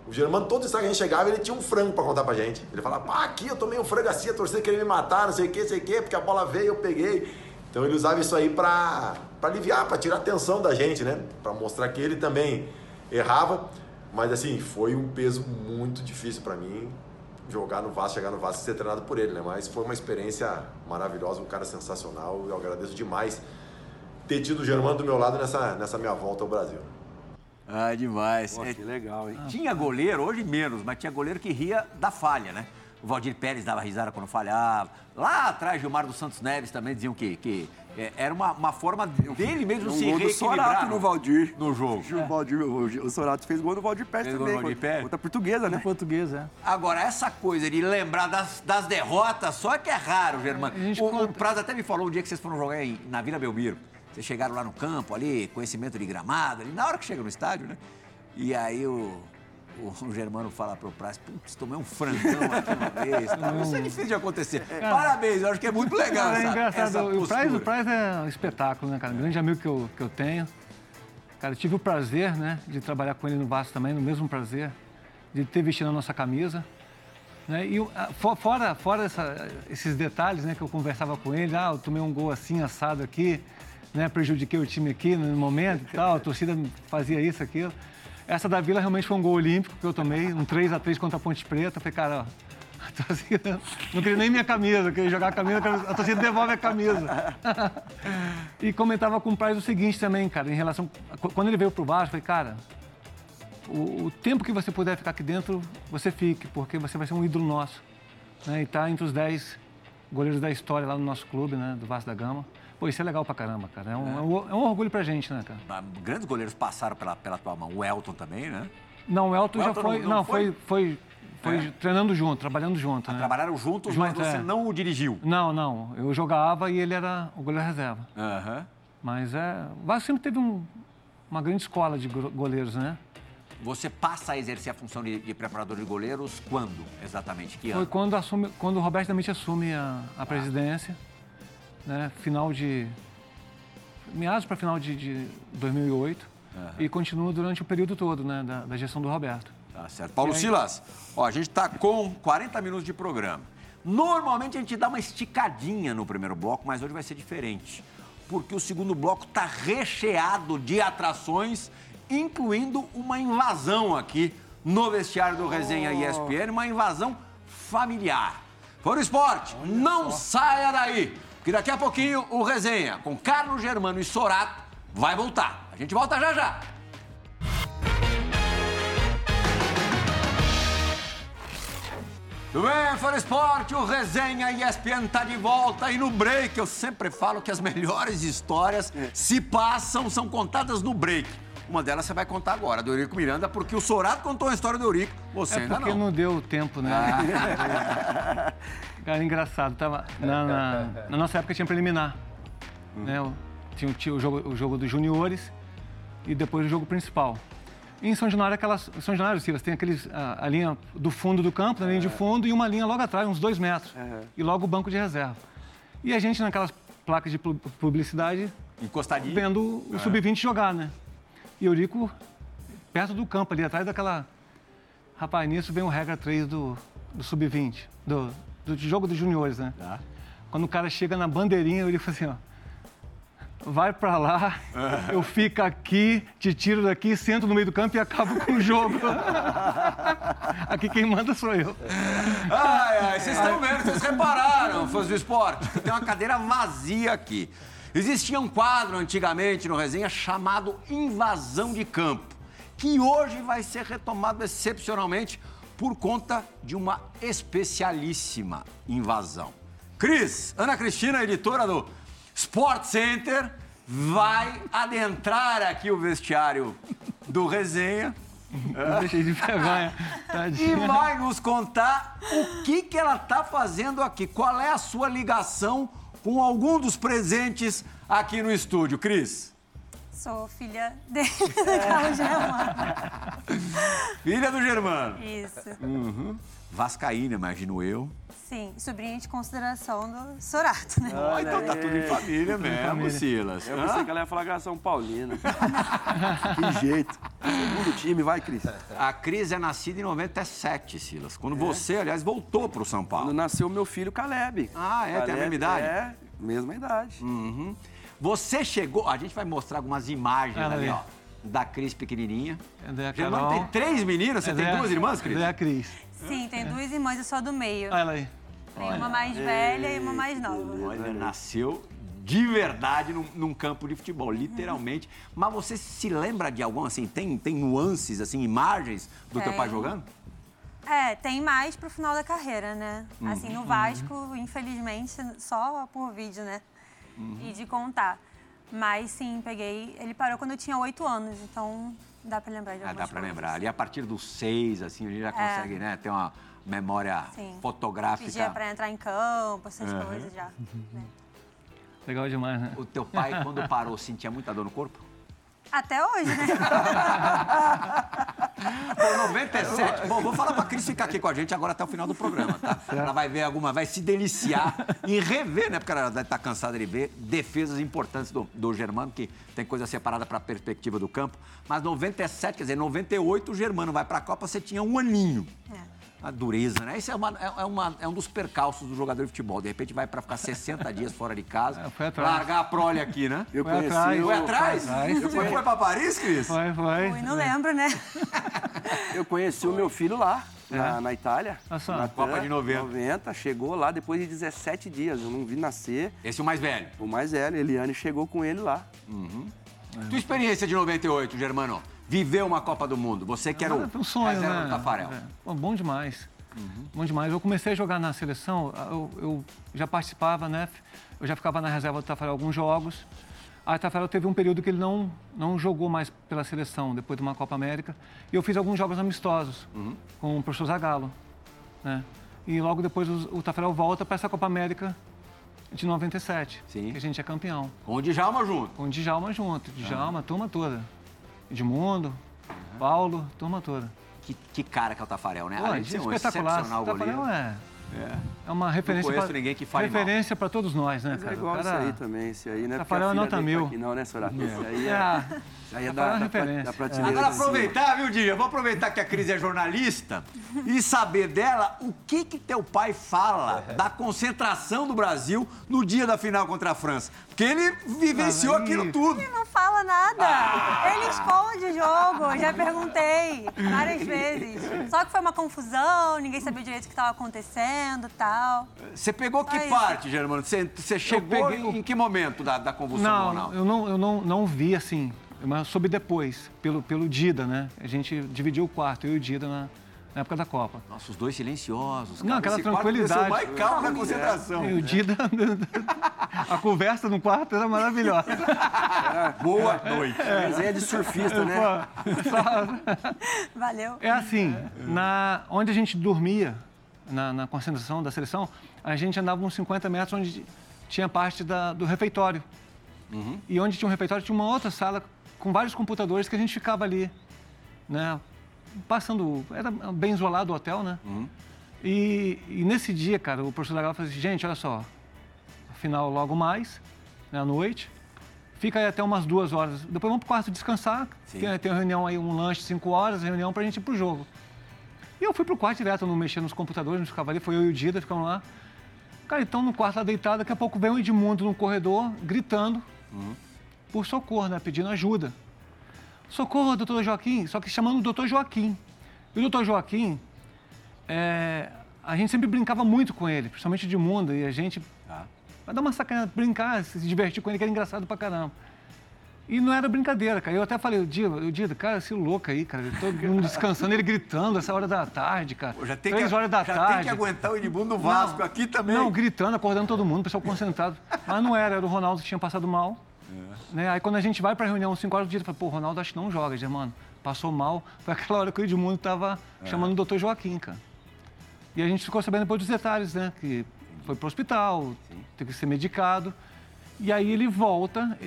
O Germano, todo instante que a gente chegava, ele tinha um frango pra contar pra gente. Ele falava, pá, aqui eu tomei um frango assim, a torcida queria me matar, não sei o quê, porque a bola veio, eu peguei. Então ele usava isso aí pra aliviar, pra tirar a atenção da gente, né? Pra mostrar que ele também errava. Mas assim, foi um peso muito difícil pra mim jogar no Vasco, chegar no Vasco e ser treinado por ele, né? Mas foi uma experiência maravilhosa, um cara sensacional. Eu agradeço demais ter tido o Germano do meu lado nessa minha volta ao Brasil. Ah, demais. Pô, que legal, hein? Tinha goleiro, hoje menos, mas tinha goleiro que ria da falha, né? O Valdir Pérez dava risada quando falhava. Lá atrás, Gilmar dos Santos Neves também diziam que era uma forma dele mesmo se reequilibrar. Sorato no Valdir. No jogo. O Sorato fez gol no Valdir Pérez também. Contra a Portuguesa, né? Portuguesa, é. Agora, essa coisa de lembrar das derrotas, só que é raro, Germano. O Praz até me falou um dia que vocês foram jogar na Vila Belmiro. Vocês chegaram lá no campo, ali, conhecimento de gramado, ali, na hora que chega no estádio, né? E aí o Germano fala pro Praz, putz, tomei um frangão aqui uma vez, tá? Isso é difícil de acontecer. Cara, parabéns, eu acho que é muito legal, cara, engraçado. O Praz é um espetáculo, né, cara? Um grande amigo que eu tenho. Cara, eu tive o prazer, né, de trabalhar com ele no Vasco também, no mesmo prazer, de ter vestido a nossa camisa. Né? E fora esses detalhes, né, que eu conversava com ele, eu tomei um gol assim, assado aqui, né, prejudiquei o time aqui no momento e tal, a torcida fazia isso, aquilo. Essa da Vila realmente foi um gol olímpico que eu tomei, um 3-3 contra a Ponte Preta. Eu falei, cara, ó, a torcida não queria nem minha camisa, queria jogar a camisa, a torcida devolve a camisa. E comentava com o Praz o seguinte também, cara, em relação... Quando ele veio pro Vasco, eu falei, cara, o tempo que você puder ficar aqui dentro, você fique, porque você vai ser um ídolo nosso, né, e tá entre os 10 goleiros da história lá no nosso clube, né, do Vasco da Gama. Pô, isso é legal pra caramba, cara. É um orgulho pra gente, né, cara? Grandes goleiros passaram pela tua mão. O Elton também, né? Não, o Elton já foi... Foi treinando junto, trabalhando junto, né? Trabalharam juntos, mas você não o dirigiu. Não. Eu jogava e ele era o goleiro reserva. Uhum. Mas o Vasco sempre teve uma grande escola de goleiros, né? Você passa a exercer a função de preparador de goleiros quando, exatamente? Que ano? Foi quando o Roberto Dinamite assume a presidência. Né, meados para final de 2008, e continua durante o período todo, né, da gestão do Roberto. Tá certo. Paulo, aí... Silas, ó, a gente está com 40 minutos de programa. Normalmente a gente dá uma esticadinha no primeiro bloco, mas hoje vai ser diferente, porque o segundo bloco está recheado de atrações, incluindo uma invasão aqui no vestiário do Resenha ESPN, uma invasão familiar. Foi no esporte, Saia daí! Porque daqui a pouquinho o Resenha com Carlos Germano e Sorato vai voltar. A gente volta já. Wemfer Esporte, o Resenha ESPN tá de volta e no break eu sempre falo que as melhores histórias se passam, são contadas no break. Uma delas você vai contar agora, a do Eurico Miranda, porque o Sorato contou a história do Eurico, você ainda não. É porque não deu tempo, né? Ah. Cara, engraçado, tava na nossa época tinha preliminar, né? Tinha o jogo dos juniores e depois o jogo principal. E em São Januário, Silas, tem aqueles, a linha do fundo do campo, na linha de fundo, e uma linha logo atrás, uns 2 metros. E logo o banco de reserva. E a gente, naquelas placas de publicidade, encostadinho, vendo o Sub-20 jogar, né? E Eurico, perto do campo, ali atrás daquela... Rapaz, nisso vem o regra 3 do Sub-20, do jogo dos juniores, né? Tá. Quando o cara chega na bandeirinha, o Eurico fala assim, ó... Vai pra lá, eu fico aqui, te tiro daqui, sento no meio do campo e acabo com o jogo. Aqui quem manda sou eu. Vocês estão vendo, vocês repararam, fãs do esporte, que tem uma cadeira vazia aqui. Existia um quadro antigamente no Resenha chamado Invasão de Campo, que hoje vai ser retomado excepcionalmente por conta de uma especialíssima invasão. Ana Cristina, editora do Sport Center, vai adentrar aqui o vestiário do Resenha. Deixei de vergonha. E vai nos contar o que ela está fazendo aqui. Qual é a sua ligação com algum dos presentes aqui no estúdio, Cris? Sou filha dele, do Carlos Germano. Filha do Germano. Isso. Uhum. Vascaína, imagino eu. Sim, sobrinha de consideração do Sorato, né? Então tá tudo em família mesmo, Silas. Eu pensei que ela ia falar que era São Paulino. Que jeito. Segundo time, vai, Cris. A Cris é nascida em 97, Silas. Quando você, aliás, voltou pro São Paulo. Quando nasceu meu filho, Caleb. Caleb, tem a mesma idade? É, mesma idade. Uhum. Você chegou... A gente vai mostrar algumas imagens ali, ó. Da Cris pequenininha. Carol. Tem 3 meninas? Você tem 2 irmãs, Cris? É a Cris. Sim, tem 2 irmãs e só do meio. Olha ela aí. Tem uma mais velha e uma mais nova. Olha, nasceu de verdade num campo de futebol, literalmente. Mas você se lembra de alguma, assim, tem nuances, assim, imagens do teu pai jogando? É, tem mais pro final da carreira, né? Assim, no Vasco, infelizmente, só por vídeo, né? E de contar. Mas sim, peguei... Ele parou quando eu tinha 8 anos, então dá pra lembrar de algumas coisas. Dá pra lembrar. E a partir dos 6, assim, a gente já consegue, né, ter uma memória fotográfica. Pedia pra entrar em campo, essas coisas já. Né? Legal demais, né? O teu pai, quando parou, sentia muita dor no corpo? Até hoje, né? Bom, 97. Bom, vou falar pra Cris ficar aqui com a gente agora até o final do programa, tá? Ela vai ver vai se deliciar em rever, né? Porque ela deve estar cansada de ver defesas importantes do Germano, que tem coisa separada pra perspectiva do campo. Mas 97, quer dizer, 98, o Germano vai pra Copa, você tinha um aninho. A dureza, né? Isso é um dos percalços do jogador de futebol. De repente vai pra ficar 60 dias fora de casa, largar a prole aqui, né? Eu conheci... Foi atrás? Você foi pra Paris, Cris? Foi. Não lembro, né? Eu conheci o meu filho lá, na Itália. Na Copa de 90. Chegou lá depois de 17 dias. Eu não vi nascer. Esse é o mais velho? O mais velho. Eliane chegou com ele lá. Tua experiência de 98, Germano? Viver uma Copa do Mundo, você que era um sonho, né? Taffarel. Bom demais, bom demais. Eu comecei a jogar na seleção, eu já participava, né? Eu já ficava na reserva do Taffarel alguns jogos. Aí o Taffarel teve um período que ele não jogou mais pela seleção, depois de uma Copa América. E eu fiz alguns jogos amistosos com o professor Zagallo, né? E logo depois o Taffarel volta para essa Copa América de 97, Sim. que a gente é campeão. Com o Djalma junto? Com o Djalma junto, Djalma, a turma toda. Edmundo, Paulo, turma toda. Que cara que é o Taffarel, né? Além de ser um excepcional goleiro. O Taffarel é uma referência. Não conheço ninguém que fale referência para todos nós, né, cara? Mas é igual esse aí também, esse aí, né? Taffarel é nota 1000. Não, né, Sorato? Isso aí é da referência. Agora aproveitar, viu, Dida? Vou aproveitar que a Cris é jornalista e saber dela o que teu pai fala da concentração do Brasil no dia da final contra a França. Porque ele vivenciou aquilo tudo. Ele não fala nada. Ele esconde o jogo. Já perguntei várias vezes. Só que foi uma confusão, ninguém sabia direito o que estava acontecendo e tal. Você pegou que parte, Germano? Você chegou em que momento da convulsão? Eu não vi assim, mas soube depois, pelo Dida, né? A gente dividiu o quarto, eu e o Dida, na época da Copa. Nossa, os dois silenciosos. Cara. Não, aquela tranquilidade. Vai calma na concentração. E o Dida, a conversa no quarto era maravilhosa. Boa noite. Mas é de surfista, né? Valeu. É assim, onde a gente dormia, na concentração da seleção, a gente andava uns 50 metros onde tinha parte do refeitório. Uhum. E onde tinha um refeitório, tinha uma outra sala com vários computadores que a gente ficava ali, né? Passando... Era bem isolado o hotel, né? Uhum. E nesse dia, cara, o professor Zagallo falou assim, gente, olha só, afinal logo mais, né, à noite, fica aí até umas 2 horas, depois vamos pro quarto descansar, tem uma reunião aí, um lanche, 5 horas, reunião pra gente ir pro jogo. E eu fui pro quarto direto, não mexia nos computadores, não ficava ali, foi eu e o Dida, ficamos lá. Cara, então no quarto lá deitado, daqui a pouco vem o Edmundo no corredor, gritando por socorro, né, pedindo ajuda. Socorro, doutor Joaquim, só que chamando o doutor Joaquim. E o doutor Joaquim, a gente sempre brincava muito com ele, principalmente de mundo, e a gente... Vai dar uma sacanagem, brincar, se divertir com ele, que era engraçado pra caramba. E não era brincadeira, cara. Eu até falei, o Dida, cara, esse louco aí, cara. Todo mundo descansando, ele gritando essa hora da tarde, cara. Pô, já tem 3 horas da tarde. Já tem que aguentar o Edmundo no Vasco, aqui também. Não, gritando, acordando todo mundo, o pessoal concentrado. Mas não era o Ronaldo que tinha passado mal. Né? Aí quando a gente vai pra reunião, 5 horas do dia, fala, pô, o Ronaldo acho que não joga, Germano. Passou mal. Foi aquela hora que o Edmundo tava chamando o doutor Joaquim, cara. E a gente ficou sabendo depois dos detalhes, né? Que foi pro hospital, teve que ser medicado. E aí ele volta,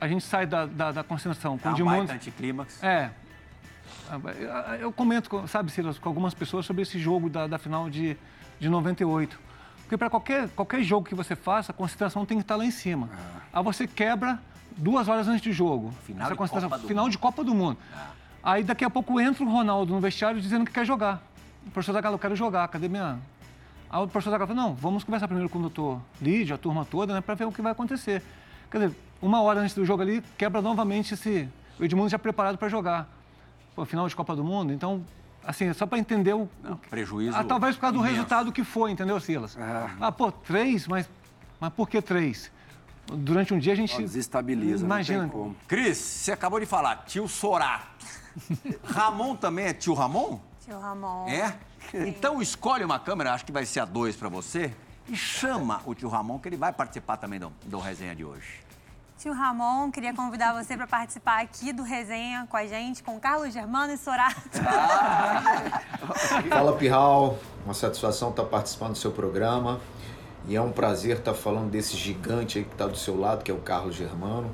a gente sai da concentração. É um baita anticlímax. É. Eu comento, sabe, Silas, com algumas pessoas sobre esse jogo da final de 98. Porque para qualquer jogo que você faça, a concentração tem que estar lá em cima. Aí você quebra 2 horas antes do jogo. Final de Copa do Mundo. Aí daqui a pouco entra o Ronaldo no vestiário dizendo que quer jogar. O professor Zagallo, eu quero jogar, cadê minha... Aí o professor Zagallo falou, não, vamos conversar primeiro com o doutor Lídio, a turma toda, né, para ver o que vai acontecer. Quer dizer, 1 hora antes do jogo ali, quebra novamente o Edmundo já preparado para jogar. Pô, final de Copa do Mundo, então, assim, só para entender o... Não, prejuízo... talvez por causa do resultado que foi, entendeu, Silas? Pô, 3, mas por que 3? Durante um dia a gente... Só desestabiliza, imagina. Não tem como. Cris, você acabou de falar, tio Sorato. Ramon também é tio Ramon? Tio Ramon. É? Sim. Então escolhe uma câmera, acho que vai ser a 2 para você, e chama o tio Ramon, que ele vai participar também do resenha de hoje. Tio Ramon, queria convidar você para participar aqui do resenha com a gente, com Carlos Germano e Sorato. Fala, Pirral, uma satisfação estar participando do seu programa, e é um prazer estar falando desse gigante aí que está do seu lado, que é o Carlos Germano.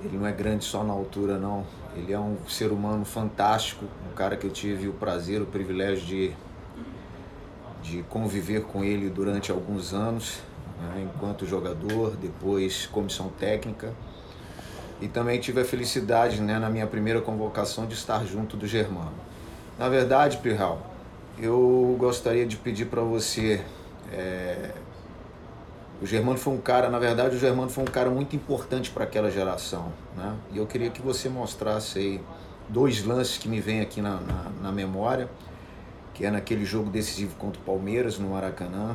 Ele não é grande só na altura, não. Ele é um ser humano fantástico, um cara que eu tive o prazer, o privilégio de conviver com ele durante alguns anos, né, enquanto jogador, depois comissão técnica. E também tive a felicidade, né, na minha primeira convocação, de estar junto do Germano. Na verdade, Pirral, eu gostaria de pedir para você... O Germano foi um cara, na verdade, o Germano foi um cara muito importante para aquela geração, né? E eu queria que você mostrasse aí 2 lances que me vêm aqui na memória, que é naquele jogo decisivo contra o Palmeiras, no Maracanã,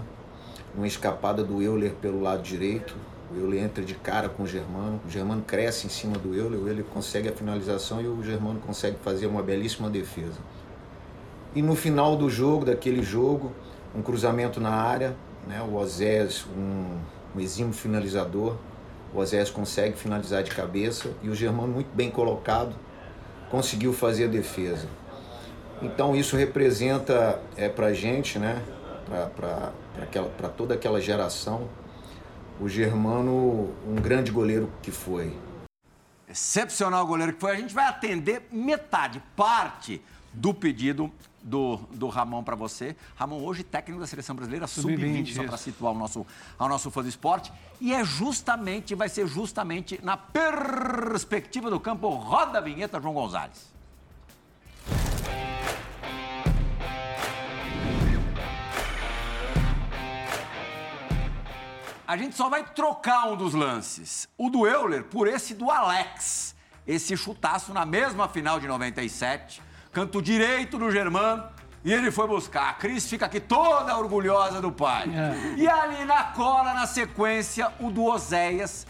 uma escapada do Euler pelo lado direito, o Euler entra de cara com o Germano cresce em cima do Euler, o Euler consegue a finalização e o Germano consegue fazer uma belíssima defesa. E no final do jogo, daquele jogo, um cruzamento na área, né, o Osés, um exímio finalizador, o Osés consegue finalizar de cabeça e o Germano, muito bem colocado, conseguiu fazer a defesa. Então isso representa pra gente, né, pra toda aquela geração, o Germano, um grande goleiro que foi. Excepcional goleiro que foi. A gente vai atender parte do pedido do Ramon para você. Ramon, hoje técnico da Seleção Brasileira, sub-20, só para situar ao nosso fã do esporte. E vai ser justamente na perspectiva do campo. Roda a vinheta, João Gonzalez. A gente só vai trocar um dos lances, o do Euler, por esse do Alex. Esse chutaço na mesma final de 97... Canto direito do Germano e ele foi buscar. A Cris fica aqui toda orgulhosa do pai. E ali na cola, na sequência, o do Oséias.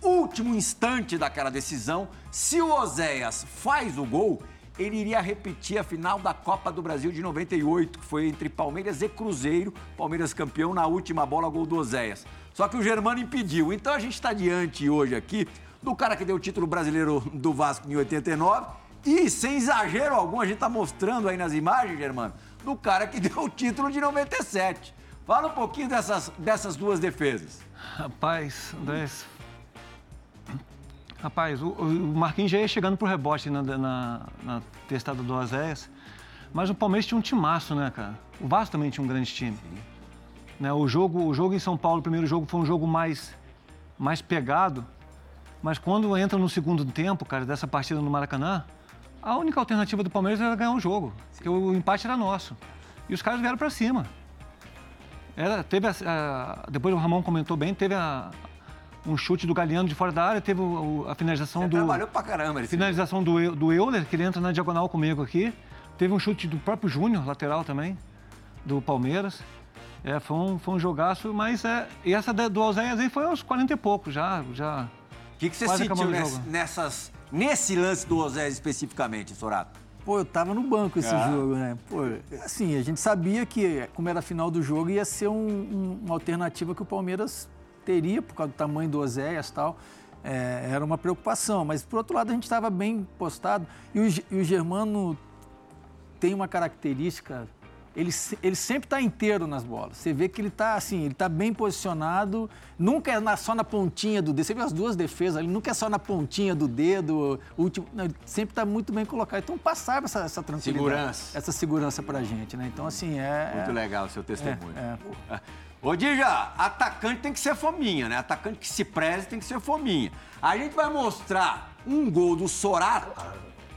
Último instante daquela decisão. Se o Oséias faz o gol, ele iria repetir a final da Copa do Brasil de 98, que foi entre Palmeiras e Cruzeiro. Palmeiras campeão, na última bola, gol do Oséias. Só que o Germano impediu. Então a gente está diante hoje aqui do cara que deu o título brasileiro do Vasco em 89 e, sem exagero algum, a gente está mostrando aí nas imagens, Germano, do cara que deu o título de 97. Fala um pouquinho dessas duas defesas. Rapaz, o Marquinhos já ia chegando pro rebote na testada do Oséias, mas o Palmeiras tinha um timaço, né, cara? O Vasco também tinha um grande time. Né, o jogo em São Paulo, o primeiro jogo, foi um jogo mais pegado, mas quando entra no segundo tempo, cara, dessa partida no Maracanã, a única alternativa do Palmeiras era ganhar o jogo, porque o empate era nosso. E os caras vieram para cima. Depois o Ramon comentou bem, teve um chute do Galeano de fora da área, teve a finalização do... Trabalhou pra caramba. Finalização do Euler, que ele entra na diagonal comigo aqui. Teve um chute do próprio Júnior, lateral também, do Palmeiras. Foi um jogaço, mas e essa do Oséias aí foi aos 40 e pouco já. O que você sentiu nesse lance do Oséias especificamente, Sorato? Pô, eu tava no banco esse jogo, né? Pô, assim, a gente sabia que, como era a final do jogo, ia ser uma alternativa que o Palmeiras teria, por causa do tamanho do Oséias e tal, era uma preocupação. Mas, por outro lado, a gente estava bem postado. E o Germano tem uma característica, ele sempre está inteiro nas bolas. Você vê que ele está assim, ele está bem posicionado, nunca é só na pontinha do dedo. Você viu as duas defesas, ele nunca é só na pontinha do dedo, não, ele sempre está muito bem colocado. Então, passava essa tranquilidade, essa segurança para a gente, né? Então, assim, muito legal o seu testemunho. Ô, Dija, atacante tem que ser fominha, né? Atacante que se preze tem que ser fominha. A gente vai mostrar um gol do Sorato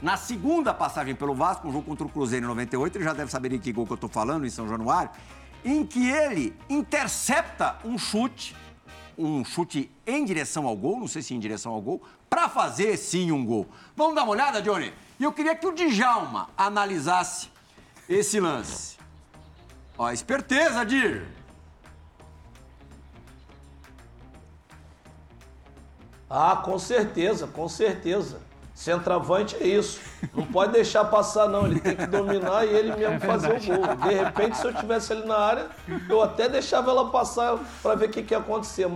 na segunda passagem pelo Vasco, um jogo contra o Cruzeiro em 98, ele já deve saber de que gol que eu tô falando, em São Januário, em que ele intercepta um chute em direção ao gol, não sei se em direção ao gol, para fazer, sim, um gol. Vamos dar uma olhada, Johnny? E eu queria que o Djalma analisasse esse lance. Ó, esperteza, Dir! Ah, com certeza, com certeza. Centroavante é isso. Não pode deixar passar, não. Ele tem que dominar e ele mesmo fazer o gol. De repente, se eu estivesse ali na área, eu até deixava ela passar para ver o que ia acontecer.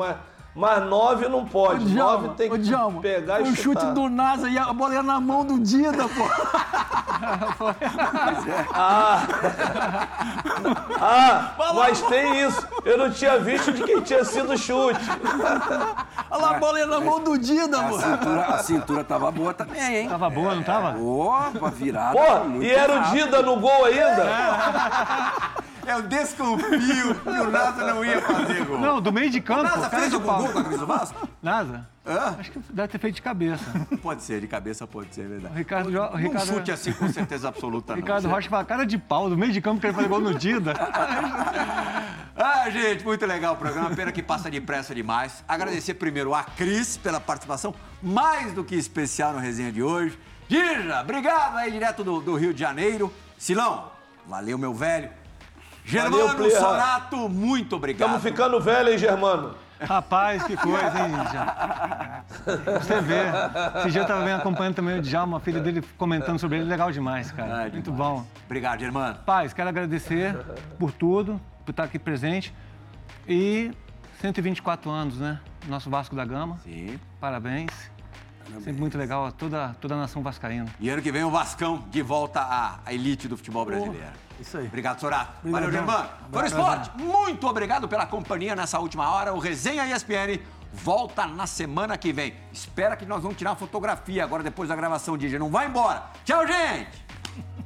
Mas 9 não pode. 9 tem que pegar e chutar. O chute do Nasa e a bola ia na mão do Dida, pô. Mas tem isso. Eu não tinha visto de quem tinha sido o chute. Olha lá, a bola ia na mão do Dida, pô. A cintura tava boa também, hein? Tava boa, não tava? Opa, virada. Pô, e era rápido. O Dida no gol ainda? Eu desconfio que o Nasa não ia fazer gol. Não, do meio de campo. O Nasa fez o gol com a camisa do Vasco? Nasa? Acho que deve ter feito de cabeça. Pode ser, de cabeça pode ser, é verdade. O Ricardo chute assim com certeza absoluta, não. Ricardo Rocha com a cara de pau, do meio de campo, que ele faz gol no Dida. Gente, muito legal o programa. Pena que passa depressa demais. Agradecer primeiro a Cris pela participação mais do que especial no Resenha de hoje. Dija, obrigado aí, direto do Rio de Janeiro. Silão, valeu, meu velho. Germano, Sonato, muito obrigado. Estamos ficando velho, hein, Germano? Rapaz, que coisa, hein, já. Você vê. Esse dia eu estava acompanhando também o Djalma, a filha dele comentando sobre ele. Legal demais, cara. Muito bom. Obrigado, Germano. Paz, quero agradecer por tudo, por estar aqui presente. E 124 anos, né? Nosso Vasco da Gama. Sim. Parabéns. Sempre muito legal a toda a nação vascaína. E ano que vem o Vascão de volta à elite do futebol brasileiro. Isso aí. Obrigado, Sorato. Valeu, Germano. Fora Esporte, muito obrigado pela companhia nessa última hora. O Resenha ESPN volta na semana que vem. Espera que nós vamos tirar uma fotografia agora depois da gravação, Dija. Não vai embora. Tchau, gente!